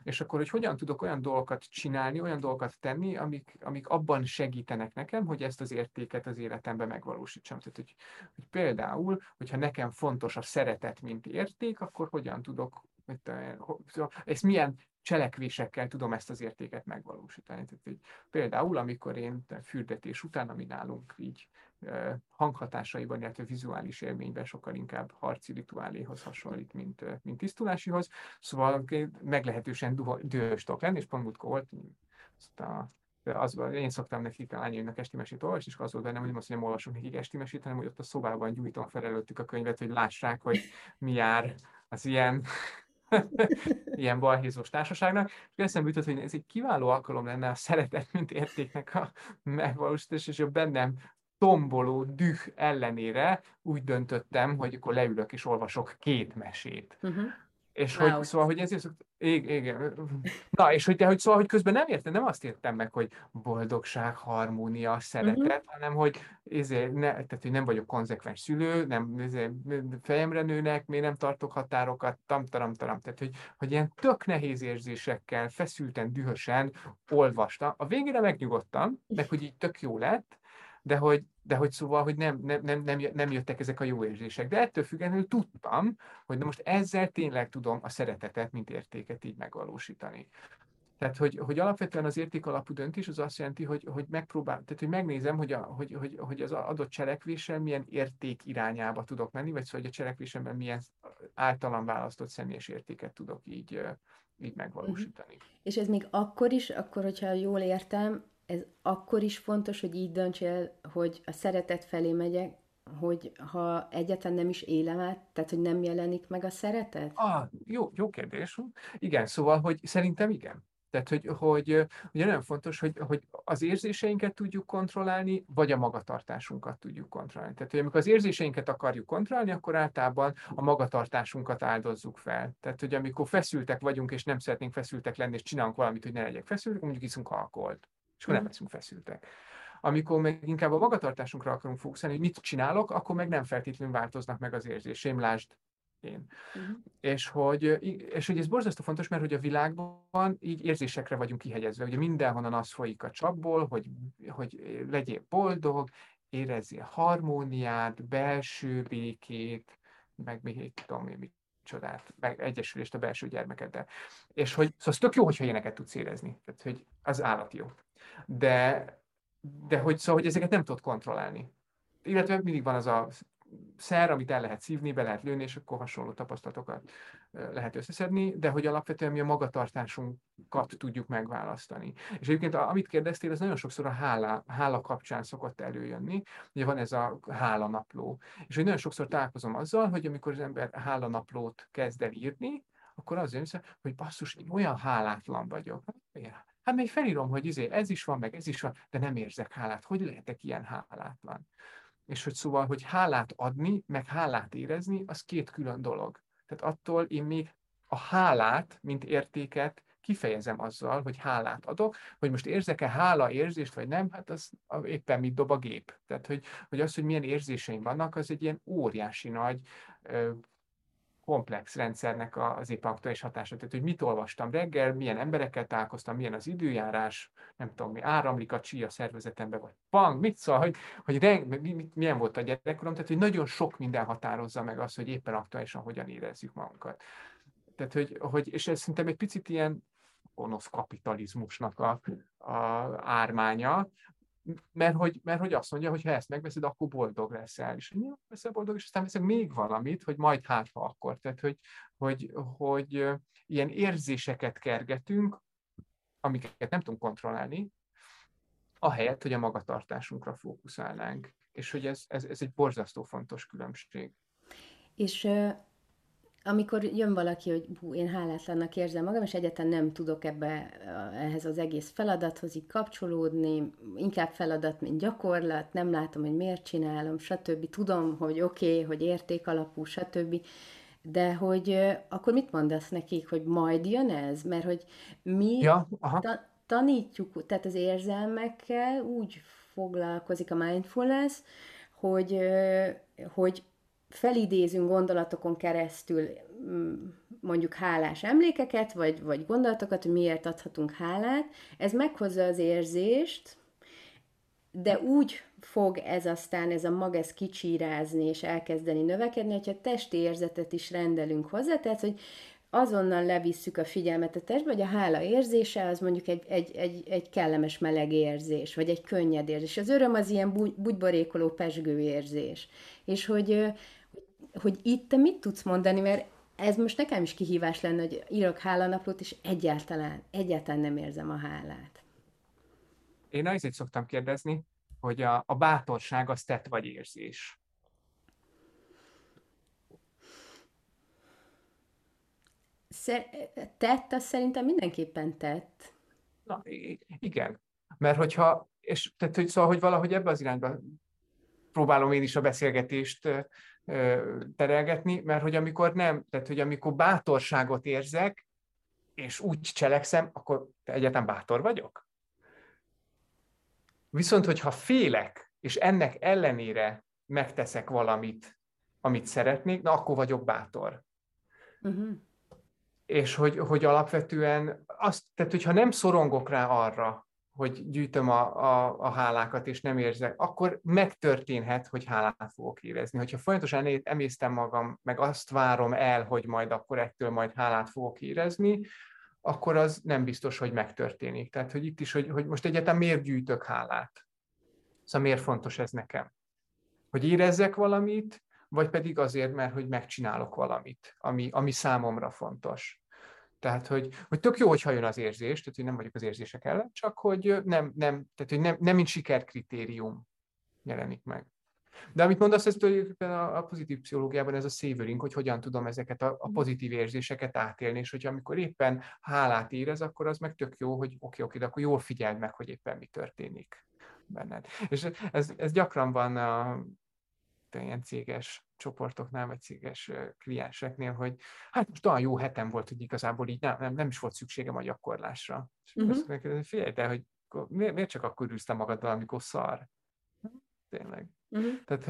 És akkor, hogy hogyan tudok olyan dolgokat csinálni, olyan dolgokat tenni, amik abban segítenek nekem, hogy ezt az értéket az életemben megvalósítsam. Tehát, hogy például, hogyha nekem fontos a szeretet, mint érték, akkor hogyan tudok, ezt milyen cselekvésekkel tudom ezt az értéket megvalósítani. Tehát, hogy például, amikor én fürdetés után, ami nálunk így hanghatásaiban, illetve vizuális élményben sokkal inkább harci rituáléhoz hasonlít, mint tisztulásihoz. Szóval meglehetősen dühös tudok lenni, és pont múltkor volt, én szoktam nekik a lányomnak esti mesét olvasni, és az volt bennem, hogy nem azt, hogy nem olvasunk nekik esti mesét, hanem hogy ott a szobában gyújtom fel előttük a könyvet, hogy lássák, hogy mi jár az ilyen balhézós társaságnak, és eszembe jutott, hogy ez egy kiváló alkalom lenne a szeretet, mint értéknek a megvalósítás, és bennem tomboló düh ellenére úgy döntöttem, hogy akkor leülök és olvasok 2 mesét. Uh-huh. És wow. Hogy szóval, hogy ezért igen. Na, és hogy közben nem azt értem meg, hogy boldogság, harmónia, szeretet, uh-huh. hanem hogy hogy nem vagyok konzekvens szülő, nem fejemre nőnek, még nem tartok határokat, tam-taram-taram. Tehát, hogy ilyen tök nehéz érzésekkel, feszülten, dühösen olvastam. A végére megnyugodtam, meg hogy így tök jó lett, de hogy szóval, hogy nem jöttek ezek a jó érzések. De ettől függetlenül tudtam, hogy na most ezzel tényleg tudom a szeretetet, mint értéket így megvalósítani. Tehát, hogy alapvetően az érték alapú döntés az azt jelenti, hogy megpróbálom, tehát, hogy megnézem, hogy az adott cselekvéssel milyen érték irányába tudok menni, vagy szóval, hogy a cselekvésemben milyen általam választott személyes értéket tudok így megvalósítani. Uh-huh. És ez még akkor, hogyha jól értem, ez akkor is fontos, hogy így döntsél, hogy a szeretet felé megyek, hogy ha egyáltalán nem is élem át, tehát hogy nem jelenik meg a szeretet? Jó kérdés. Igen, szóval, hogy szerintem igen. Tehát, hogy nagyon fontos, hogy az érzéseinket tudjuk kontrollálni, vagy a magatartásunkat tudjuk kontrollálni. Tehát, hogy amikor az érzéseinket akarjuk kontrollálni, akkor általában a magatartásunkat áldozzuk fel. Tehát, hogy amikor feszültek vagyunk, és nem szeretnénk feszültek lenni, és csinálunk valamit, hogy ne legyek feszültek, mondjuk iszunk alkoholt. És akkor nem leszünk feszültek. Amikor meg inkább a magatartásunkra akarunk fókuszálni, hogy mit csinálok, akkor meg nem feltétlenül változnak meg az érzéseim, lásd én. Uh-huh. És hogy ez borzasztó fontos, mert hogy a világban így érzésekre vagyunk kihegyezve. Ugye mindenhonnan az folyik a csapból, hogy legyél boldog, érezzél harmóniát, belső békét, meg még tudom én mit. Csodát, meg egyesülést a belső gyermekeddel. És hogy, szóval az tök jó, hogyha ilyeneket tudsz érezni. Tehát, hogy az állat jó. De hogy, szóval, hogy ezeket nem tudod kontrollálni. Illetve mindig van az a szer, amit el lehet szívni, be lehet lőni, és akkor hasonló tapasztalatokat lehet összeszedni, de hogy alapvetően mi a magatartásunkat tudjuk megválasztani. És egyébként, amit kérdeztél, az nagyon sokszor a hála kapcsán szokott előjönni. Ugye van ez a hálanapló. És hogy nagyon sokszor találkozom azzal, hogy amikor az ember hálanaplót kezd el írni, akkor az jön, hogy basszus, én olyan hálátlan vagyok. Hát még felírom, hogy ez is van, meg ez is van, de nem érzek hálát. Hogy lehetek ilyen hálátlan? És hogy szóval, hogy hálát adni, meg hálát érezni, az 2 külön dolog. Tehát attól én még a hálát, mint értéket kifejezem azzal, hogy hálát adok, hogy most érzek-e hálaérzést, vagy nem, hát az éppen mit dob a gép. Tehát, hogy az, hogy milyen érzéseim vannak, az egy ilyen óriási nagy komplex rendszernek az éppen aktuális hatása. Tehát, hogy mit olvastam reggel, milyen emberekkel találkoztam, milyen az időjárás, nem tudom mi, áramlik a csí a szervezetembe, vagy pang, mit szól, milyen volt a gyerekkorom, tehát, hogy nagyon sok minden határozza meg azt, hogy éppen aktuálisan hogyan érezzük magunkat. Tehát, és ez szerintem egy picit ilyen gonosz kapitalizmusnak a ármánya, mert hogy azt mondja, hogy ha ezt megveszed, akkor boldog leszel. És nyilván leszel boldog, és aztán veszek még valamit, hogy majd hátha akkor. Tehát, hogy ilyen érzéseket kergetünk, amiket nem tudunk kontrollálni, ahelyett, hogy a magatartásunkra fókuszálnánk. És hogy ez egy borzasztó fontos különbség. És amikor jön valaki, hogy én hálátlannak érzem magam, és egyáltalán nem tudok ehhez az egész feladathoz így kapcsolódni, inkább feladat, mint gyakorlat, nem látom, hogy miért csinálom, stb. Tudom, hogy oké, hogy értékalapú, stb., de hogy akkor mit mondasz nekik, hogy majd jön ez? Mert hogy mi tanítjuk, tehát az érzelmekkel úgy foglalkozik a mindfulness, hogy felidézünk gondolatokon keresztül mondjuk hálás emlékeket, vagy gondolatokat, hogy miért adhatunk hálát. Ez meghozza az érzést, de úgy fog ez a mag, ez kicsírázni és elkezdeni növekedni, hogyha testi érzetet is rendelünk hozzá, tehát, hogy azonnal levisszük a figyelmet a testbe, hogy a hála érzése az mondjuk egy kellemes meleg érzés, vagy egy könnyed érzés. Az öröm az ilyen bugyborékoló, pezsgő érzés. És hogy itt te mit tudsz mondani, mert ez most nekem is kihívás lenne, hogy írok hálanaplót, és egyáltalán nem érzem a hálát. Én azért szoktam kérdezni, hogy a bátorság az tett vagy érzés. Tett, az szerintem mindenképpen tett. Na, igen. Mert hogyha, és tehát, hogy szóval, hogy valahogy ebbe az irányba próbálom én is a beszélgetést terelgetni, mert hogy amikor nem, tehát, hogy amikor bátorságot érzek, és úgy cselekszem, akkor egyáltalán bátor vagyok. Viszont, hogyha félek, és ennek ellenére megteszek valamit, amit szeretnék, na, akkor vagyok bátor. Uh-huh. És hogy alapvetően azt, tehát hogyha nem szorongok rá arra, hogy gyűjtöm a hálákat, és nem érzek, akkor megtörténhet, hogy hálát fogok érezni. Hogyha folyamatosan emésztem magam, meg azt várom el, hogy majd akkor ettől majd hálát fogok érezni, akkor az nem biztos, hogy megtörténik. Tehát, hogy itt is, hogy most egyáltalán miért gyűjtök hálát? Szóval miért fontos ez nekem? Hogy érezzek valamit, vagy pedig azért, mert hogy megcsinálok valamit, ami számomra fontos. Tehát, hogy tök jó, hogyha jön az érzés, tehát, hogy nem vagyok az érzések ellen, csak hogy nem mint sikerkritérium jelenik meg. De amit mondasz, ez tulajdonképpen a pozitív pszichológiában ez a savoring, hogy hogyan tudom ezeket a pozitív érzéseket átélni, és hogy amikor éppen hálát érez, akkor az meg tök jó, hogy oké, de akkor jól figyeld meg, hogy éppen mi történik benned. És ez gyakran van ilyen céges csoportoknál, vagy céges klienseknél, hogy hát most olyan jó hetem volt, hogy igazából így nem is volt szükségem a gyakorlásra. És azt mondják, figyelj, de hogy miért csak akkor ülsz te magaddal, amikor szar? Tényleg. Tehát,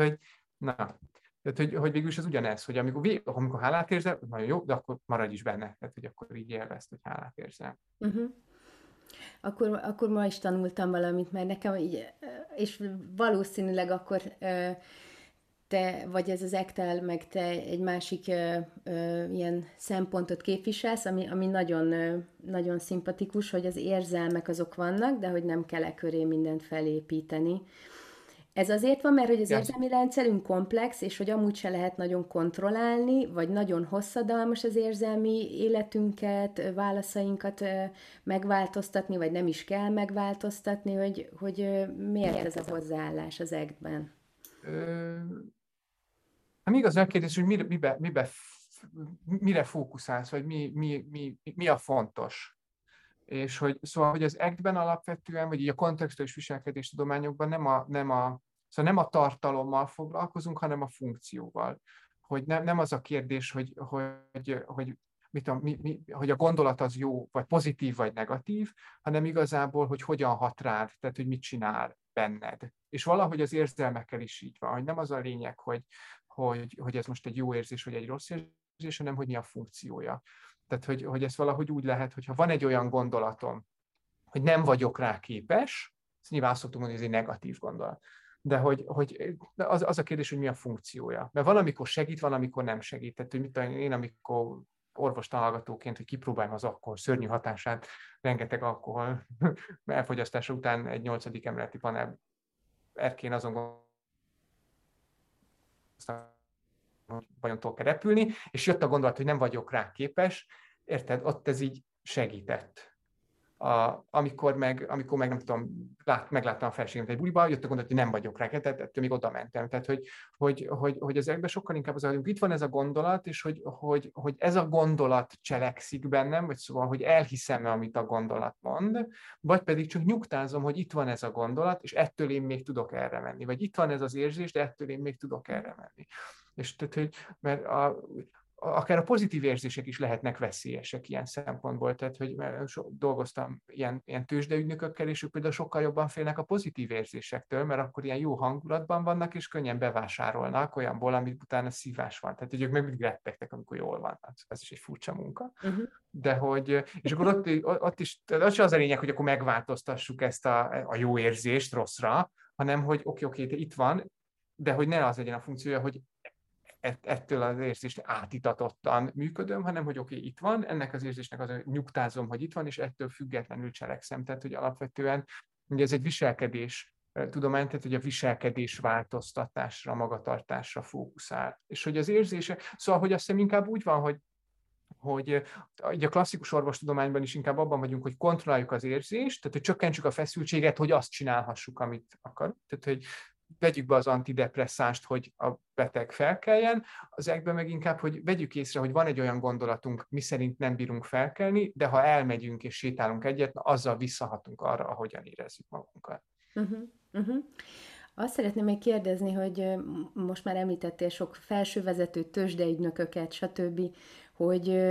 hogy végülis ez ugyanez, hogy amikor hálát érzem, nagyon jó, de akkor maradj is benne. Tehát, hogy akkor így élvezd, hogy hálát érzem. Akkor ma is tanultam valamit, mert nekem így, és valószínűleg akkor te, vagy ez az ACT-tel, meg te egy másik ilyen szempontot képviselsz, ami nagyon, nagyon szimpatikus, hogy az érzelmek azok vannak, de hogy nem kell köré mindent felépíteni. Ez azért van, mert hogy az érzelmi rendszerünk komplex, és hogy amúgy se lehet nagyon kontrollálni, vagy nagyon hosszadalmas az érzelmi életünket, válaszainkat megváltoztatni, vagy nem is kell megváltoztatni, hogy miért ez a hozzáállás az ACT-ben? Igaz a kérdés, hogy mire fókuszálsz, vagy mi a fontos. És hogy az ACT-ben alapvetően, vagy így a kontextuális viselkedéstudományokban nem a tartalommal foglalkozunk, hanem a funkcióval. Hogy nem az a kérdés, hogy a gondolat az jó, vagy pozitív, vagy negatív, hanem igazából, hogy hogyan hat rád, tehát hogy mit csinál benned. És valahogy az érzelmekkel is így van, hogy nem az a lényeg, hogy ez most egy jó érzés, vagy egy rossz érzés, hanem hogy mi a funkciója. Tehát, hogy ez valahogy úgy lehet, hogyha van egy olyan gondolatom, hogy nem vagyok rá képes, ezt nyilván azt szoktunk mondani, hogy ez egy negatív gondolat, de hogy az a kérdés, hogy mi a funkciója. Mert van, amikor segít, van, amikor nem segít. Tehát, hogy én amikor orvostanhallgatóként, hogy kipróbáljam az alkohol szörnyű hatását, rengeteg alkohol elfogyasztása után egy 8. emeleti panel erkén azon gondolom, hogy vajon túl kell repülni, és jött a gondolat, hogy nem vagyok rá képes, érted, ott ez így segített. Amikor meg nem tudom, megláttam a feleségemet egy buliba, jöttek mondani, hogy nem vagyok rá, tehát ettől még oda mentem. Tehát, hogy az ezekben sokkal inkább az, hogy itt van ez a gondolat, és hogy ez a gondolat cselekszik bennem, vagy szóval, hogy elhiszem-e, amit a gondolat mond, vagy pedig csak nyugtázom, hogy itt van ez a gondolat, és ettől én még tudok erre menni. Vagy itt van ez az érzés, de ettől én még tudok erre menni. És tehát, hogy mert akár a pozitív érzések is lehetnek veszélyesek ilyen szempontból, tehát hogy dolgoztam ilyen tőzsdeügynökökkel, és ők például sokkal jobban félnek a pozitív érzésektől, mert akkor ilyen jó hangulatban vannak, és könnyen bevásárolnak olyanból, amit utána szívás van. Tehát, hogy ők meg rettegtek, amikor jól vannak. Ez is egy furcsa munka. Uh-huh. De hogy, és akkor ott is az a lényeg, hogy akkor megváltoztassuk ezt a jó érzést rosszra, hanem, hogy oké, itt van, de hogy ne az legyen a funkciója, hogy ettől az érzést átitatottan működöm, hanem hogy oké, itt van, ennek az érzésnek az, hogy nyugtázom, hogy itt van, és ettől függetlenül cselekszem. Tehát, hogy alapvetően ugye ez egy viselkedés tudomány, tehát, hogy a viselkedés változtatásra, magatartásra fókuszál. És hogy az érzése, szóval, hogy azt hiszem inkább úgy van, hogy a klasszikus orvostudományban is inkább abban vagyunk, hogy kontrolláljuk az érzést, tehát, hogy csökkentsük a feszültséget, hogy azt csinálhassuk, amit akarunk. Tehát, hogy vegyük be az antidepresszást, hogy a beteg felkeljen, az ekben meg inkább, hogy vegyük észre, hogy van egy olyan gondolatunk, miszerint nem bírunk felkelni, de ha elmegyünk és sétálunk egyet, azzal visszahatunk arra, ahogyan érezzük magunkat. Azt szeretném még kérdezni, hogy most már említettél sok felsővezető, tőzsdeügynököket, stb., hogy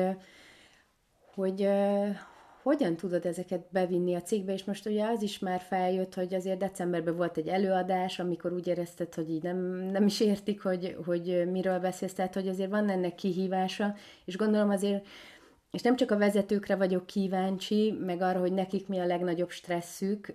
hogyan tudod ezeket bevinni a cégbe, és most ugye az is már feljött, hogy azért decemberben volt egy előadás, amikor úgy érezted, hogy így nem is értik, hogy miről beszélsz, tehát hogy azért van ennek kihívása, és gondolom azért, és nem csak a vezetőkre vagyok kíváncsi, meg arra, hogy nekik mi a legnagyobb stresszük,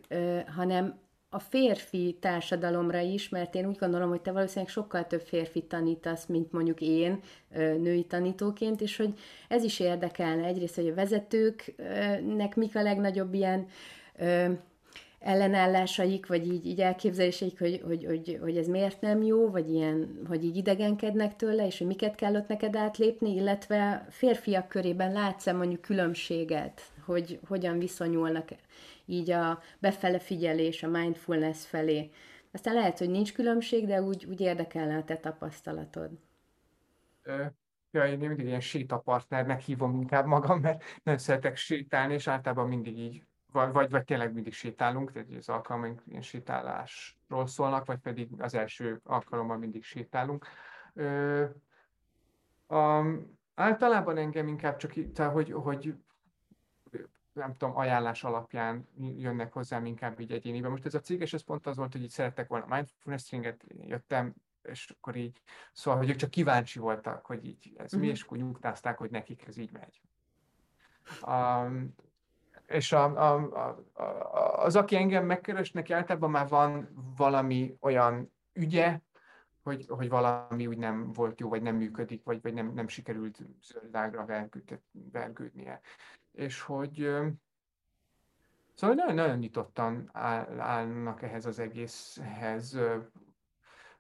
hanem a férfi társadalomra is, mert én úgy gondolom, hogy te valószínűleg sokkal több férfit tanítasz, mint mondjuk én női tanítóként, és hogy ez is érdekelne egyrészt, hogy a vezetőknek mik a legnagyobb ilyen ellenállásaik, vagy így elképzeléseik, hogy ez miért nem jó, vagy ilyen, hogy így idegenkednek tőle, és hogy miket kell ott neked átlépni, illetve férfiak körében látsz-e mondjuk különbséget, hogy hogyan viszonyulnak így a befele figyelés, a mindfulness felé. Aztán lehet, hogy nincs különbség, de úgy érdekelne a te tapasztalatod. Én mindig ilyen sétapartnernek hívom inkább magam, mert nem szeretek sétálni, és általában mindig így, vagy tényleg mindig sétálunk, tehát az alkalmaink ilyen sétálásról szólnak, vagy pedig az első alkalommal mindig sétálunk. Általában engem inkább csak, tehát hogy nem tudom, ajánlás alapján jönnek hozzám inkább így egyéniben. Most ez a céges, ez pont az volt, hogy így szerettek volna mindfulness traininget, jöttem, és akkor így, szóval, hogy ők csak kíváncsi voltak, hogy így ez mi, és akkor nyugtázták, hogy nekik ez így megy. És az, aki engem megkeres, neki általában már van valami olyan ügye, hogy valami úgy nem volt jó, vagy nem működik, vagy nem sikerült zöldlágra vergődnie. És hogy szóval nagyon-nagyon nyitottan állnak ehhez az egészhez.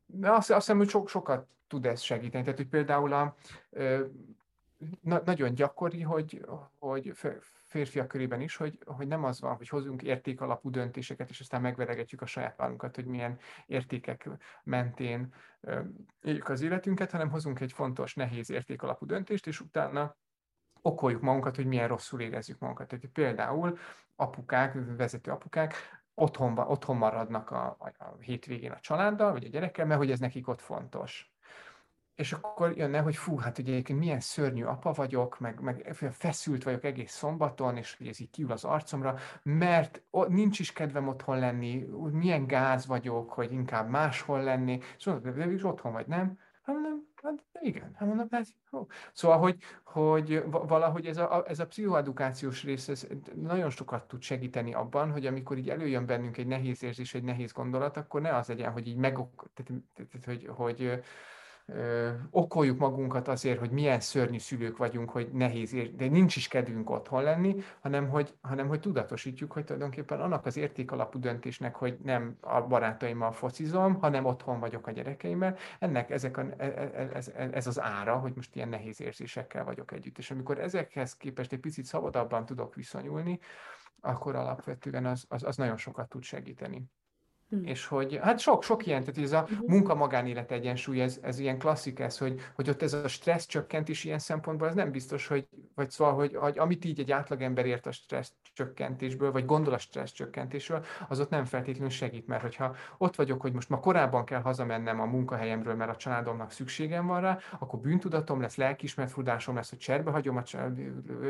De azt hiszem, hogy sokat tud ez segíteni. Tehát, hogy például nagyon gyakori, hogy férfiak körében is, hogy nem az van, hogy hozunk értékalapú döntéseket, és aztán megveregetjük a saját válunkat, hogy milyen értékek mentén éljük az életünket, hanem hozunk egy fontos, nehéz értékalapú döntést, és utána okoljuk magunkat, hogy milyen rosszul érezzük magunkat. Tehát például vezető apukák otthon maradnak a hétvégén a családdal, vagy a gyerekkel, mert hogy ez nekik ott fontos. És akkor jönne, hogy fú, hát ugye egyébként milyen szörnyű apa vagyok, meg feszült vagyok egész szombaton, és hogy ez így kiül az arcomra, mert nincs is kedvem otthon lenni, milyen gáz vagyok, hogy inkább máshol lenni. Szóval, de is otthon vagy, nem? Hát igen, hát mondom, hát jó. Szóval, hogy valahogy ez a pszichoedukációs rész ez nagyon sokat tud segíteni abban, hogy amikor így előjön bennünk egy nehéz érzés, egy nehéz gondolat, akkor ne az legyen, hogy így okoljuk magunkat azért, hogy milyen szörnyű szülők vagyunk, hogy nehéz, de nincs is kedvünk otthon lenni, hanem hogy tudatosítjuk, hogy tulajdonképpen annak az értékalapú döntésnek, hogy nem a barátaimmal focizom, hanem otthon vagyok a gyerekeimmel, ennek ez az ára, hogy most ilyen nehéz érzésekkel vagyok együtt. És amikor ezekhez képest egy picit szabadabban tudok viszonyulni, akkor alapvetően az nagyon sokat tud segíteni. És hogy, hát sok ilyen, tehát ez a munka-magánélet egyensúly, ez ilyen klasszik ez, hogy ott ez a stressz csökkentés ilyen szempontból, ez nem biztos, hogy, vagy szóval, hogy amit így egy átlagember ért a stressz csökkentésből, vagy gondol a stressz csökkentésről, az ott nem feltétlenül segít, mert hogyha ott vagyok, hogy most ma korábban kell hazamennem a munkahelyemről, mert a családomnak szükségem van rá, akkor bűntudatom lesz, lelkiismeretfurdalásom lesz, hogy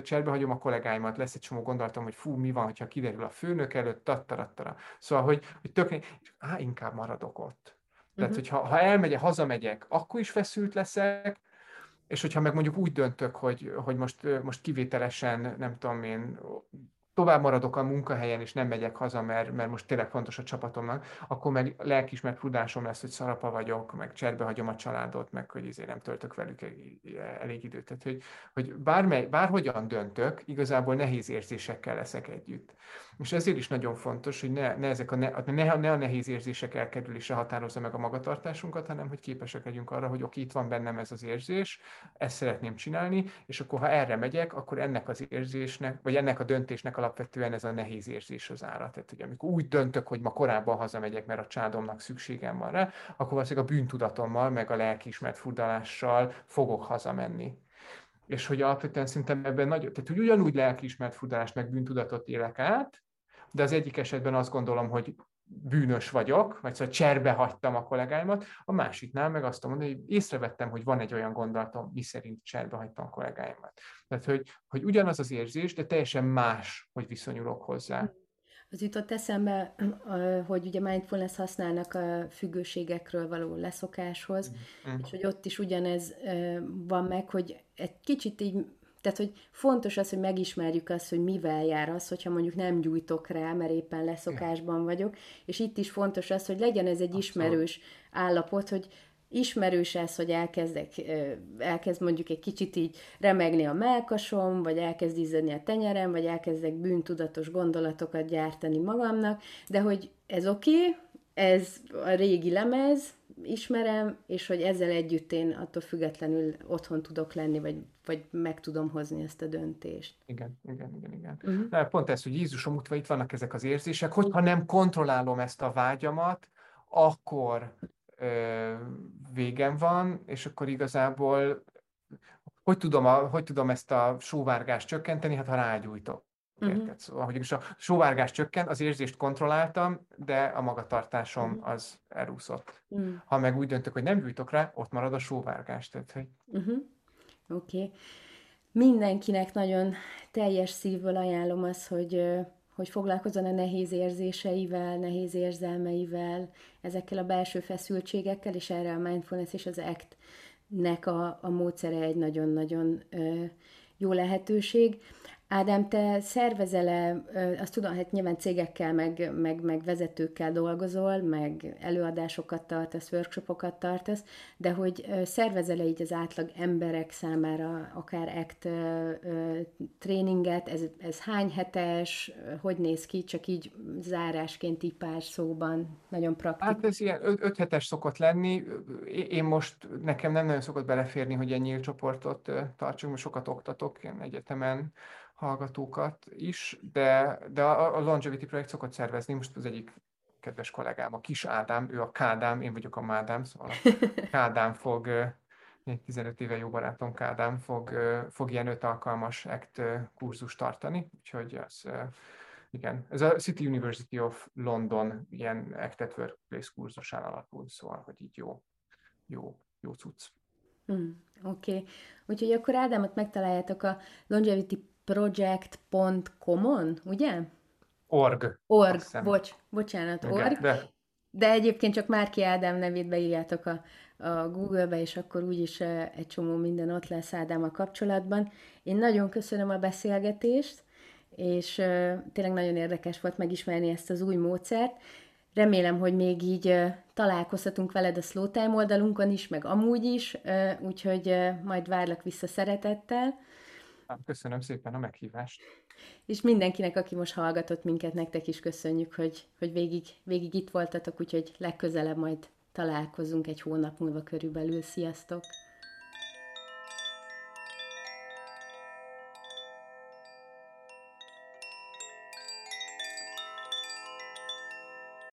cserbehagyom a kollégáimat, lesz egy csomó gondolatom, hogy fú, mi van, ha kiderül a főnök előtt, tattarattara. Szóval, hogy inkább maradok ott. Tehát, hogyha hazamegyek, akkor is feszült leszek, és hogyha meg mondjuk úgy döntök, hogy most kivételesen, nem tudom én, tovább maradok a munkahelyen, és nem megyek haza, mert most tényleg fontos a csapatomnak, akkor meg lelkiismeretfurdalásom lesz, hogy szarapa vagyok, meg cserbehagyom a családot, meg hogy ezért nem töltök velük elég időt. Tehát, hogy bárhogyan döntök, igazából nehéz érzésekkel leszek együtt. És ezért is nagyon fontos, hogy ne a nehéz érzések elkerülése határozza meg a magatartásunkat, hanem hogy képesek legyünk arra, hogy oké, itt van bennem ez az érzés, ezt szeretném csinálni, és akkor ha erre megyek, akkor ennek az érzésnek, vagy ennek a döntésnek alapvetően ez a nehéz érzés az ára. Tehát, hogy amikor úgy döntök, hogy ma korábban hazamegyek, mert a családomnak szükségem van rá, akkor valószínűleg a bűntudatommal, meg a lelkiismeretfurdalással fogok hazamenni. És hogy alapvetően szerintem ebben nagyon, tehát hogy ugyanúgy lelkiismeretfurdalást, meg bűntudatot élek át, de az egyik esetben azt gondolom, hogy bűnös vagyok, vagy szóval cserbe hagytam a kollégáimat, a másiknál meg azt mondom, hogy észrevettem, hogy van egy olyan gondolatom, miszerint cserbe hagytam a kollégáimat. Tehát, hogy ugyanaz az érzés, de teljesen más, hogy viszonyulok hozzá. Az jutott eszembe, hogy ugye mindfulness használnak a függőségekről való leszokáshoz, és hogy ott is ugyanez van meg, hogy egy kicsit így, tehát, hogy fontos az, hogy megismerjük azt, hogy mivel jár az, hogyha mondjuk nem gyújtok rá, mert éppen leszokásban vagyok, és itt is fontos az, hogy legyen ez egy ismerős állapot, hogy ismerős ez, hogy elkezd mondjuk egy kicsit így remegni a mellkasom, vagy elkezd izzadni a tenyerem, vagy elkezdek bűntudatos gondolatokat gyártani magamnak, de hogy ez oké, ez a régi lemez, ismerem, és hogy ezzel együtt én attól függetlenül otthon tudok lenni, vagy meg tudom hozni ezt a döntést. Igen. Na, pont ez, hogy Jézusom útva itt vannak ezek az érzések, hogyha nem kontrollálom ezt a vágyamat, akkor végem van, és akkor igazából hogy tudom ezt a sóvárgást csökkenteni, ha rágyújtok. Érted? Szóval, hogy a sóvárgás csökkent, az érzést kontrolláltam, de a magatartásom az elúszott. Ha meg úgy döntök, hogy nem gyújtok rá, ott marad a sóvárgás. Oké. Mindenkinek nagyon teljes szívből ajánlom azt, hogy foglalkozzon a nehéz érzéseivel, nehéz érzelmeivel, ezekkel a belső feszültségekkel, és erre a mindfulness és az ACT-nek a módszere egy nagyon-nagyon jó lehetőség. Ádám, te szervezel-e, azt tudom, hát nyilván cégekkel, meg vezetőkkel dolgozol, meg előadásokat tartasz, workshopokat tartasz, de hogy szervezel-e így az átlag emberek számára akár ACT tréninget, ez hány hetes, hogy néz ki, csak így zárásként így pár szóban, nagyon praktikus. Hát ez ilyen 5 hetes szokott lenni, én most, nekem nem nagyon szokott beleférni, hogy egy nyílt csoportot tartsunk, most sokat oktatok, én egyetemen hallgatókat is, de a Longevity projekt szokott szervezni, most az egyik kedves kollégám, a kis Ádám, ő a Kádám, én vagyok a Mádám, szóval a Kádám fog, 15 éve jó barátom Kádám fog ilyen 5 alkalmas ACT kurzust tartani, úgyhogy ez a City University of London ilyen ACT Workplace kurzusán alapul, szóval, hogy így jó cucc. Oké. Úgyhogy akkor Ádámot megtaláljátok a longevityproject.com-on, ugye? Org, bocsánat, igen, org. De egyébként csak Márki Ádám nevét beírjátok a Google-be, és akkor úgyis egy csomó minden ott lesz Ádámmal kapcsolatban. Én nagyon köszönöm a beszélgetést, és tényleg nagyon érdekes volt megismerni ezt az új módszert. Remélem, hogy még így találkozhatunk veled a Slow Time oldalunkon is, meg amúgy is, úgyhogy majd várlak vissza szeretettel. Köszönöm szépen a meghívást. És mindenkinek, aki most hallgatott minket, nektek is köszönjük, hogy végig itt voltatok, úgyhogy legközelebb majd találkozunk egy hónap múlva körülbelül. Sziasztok!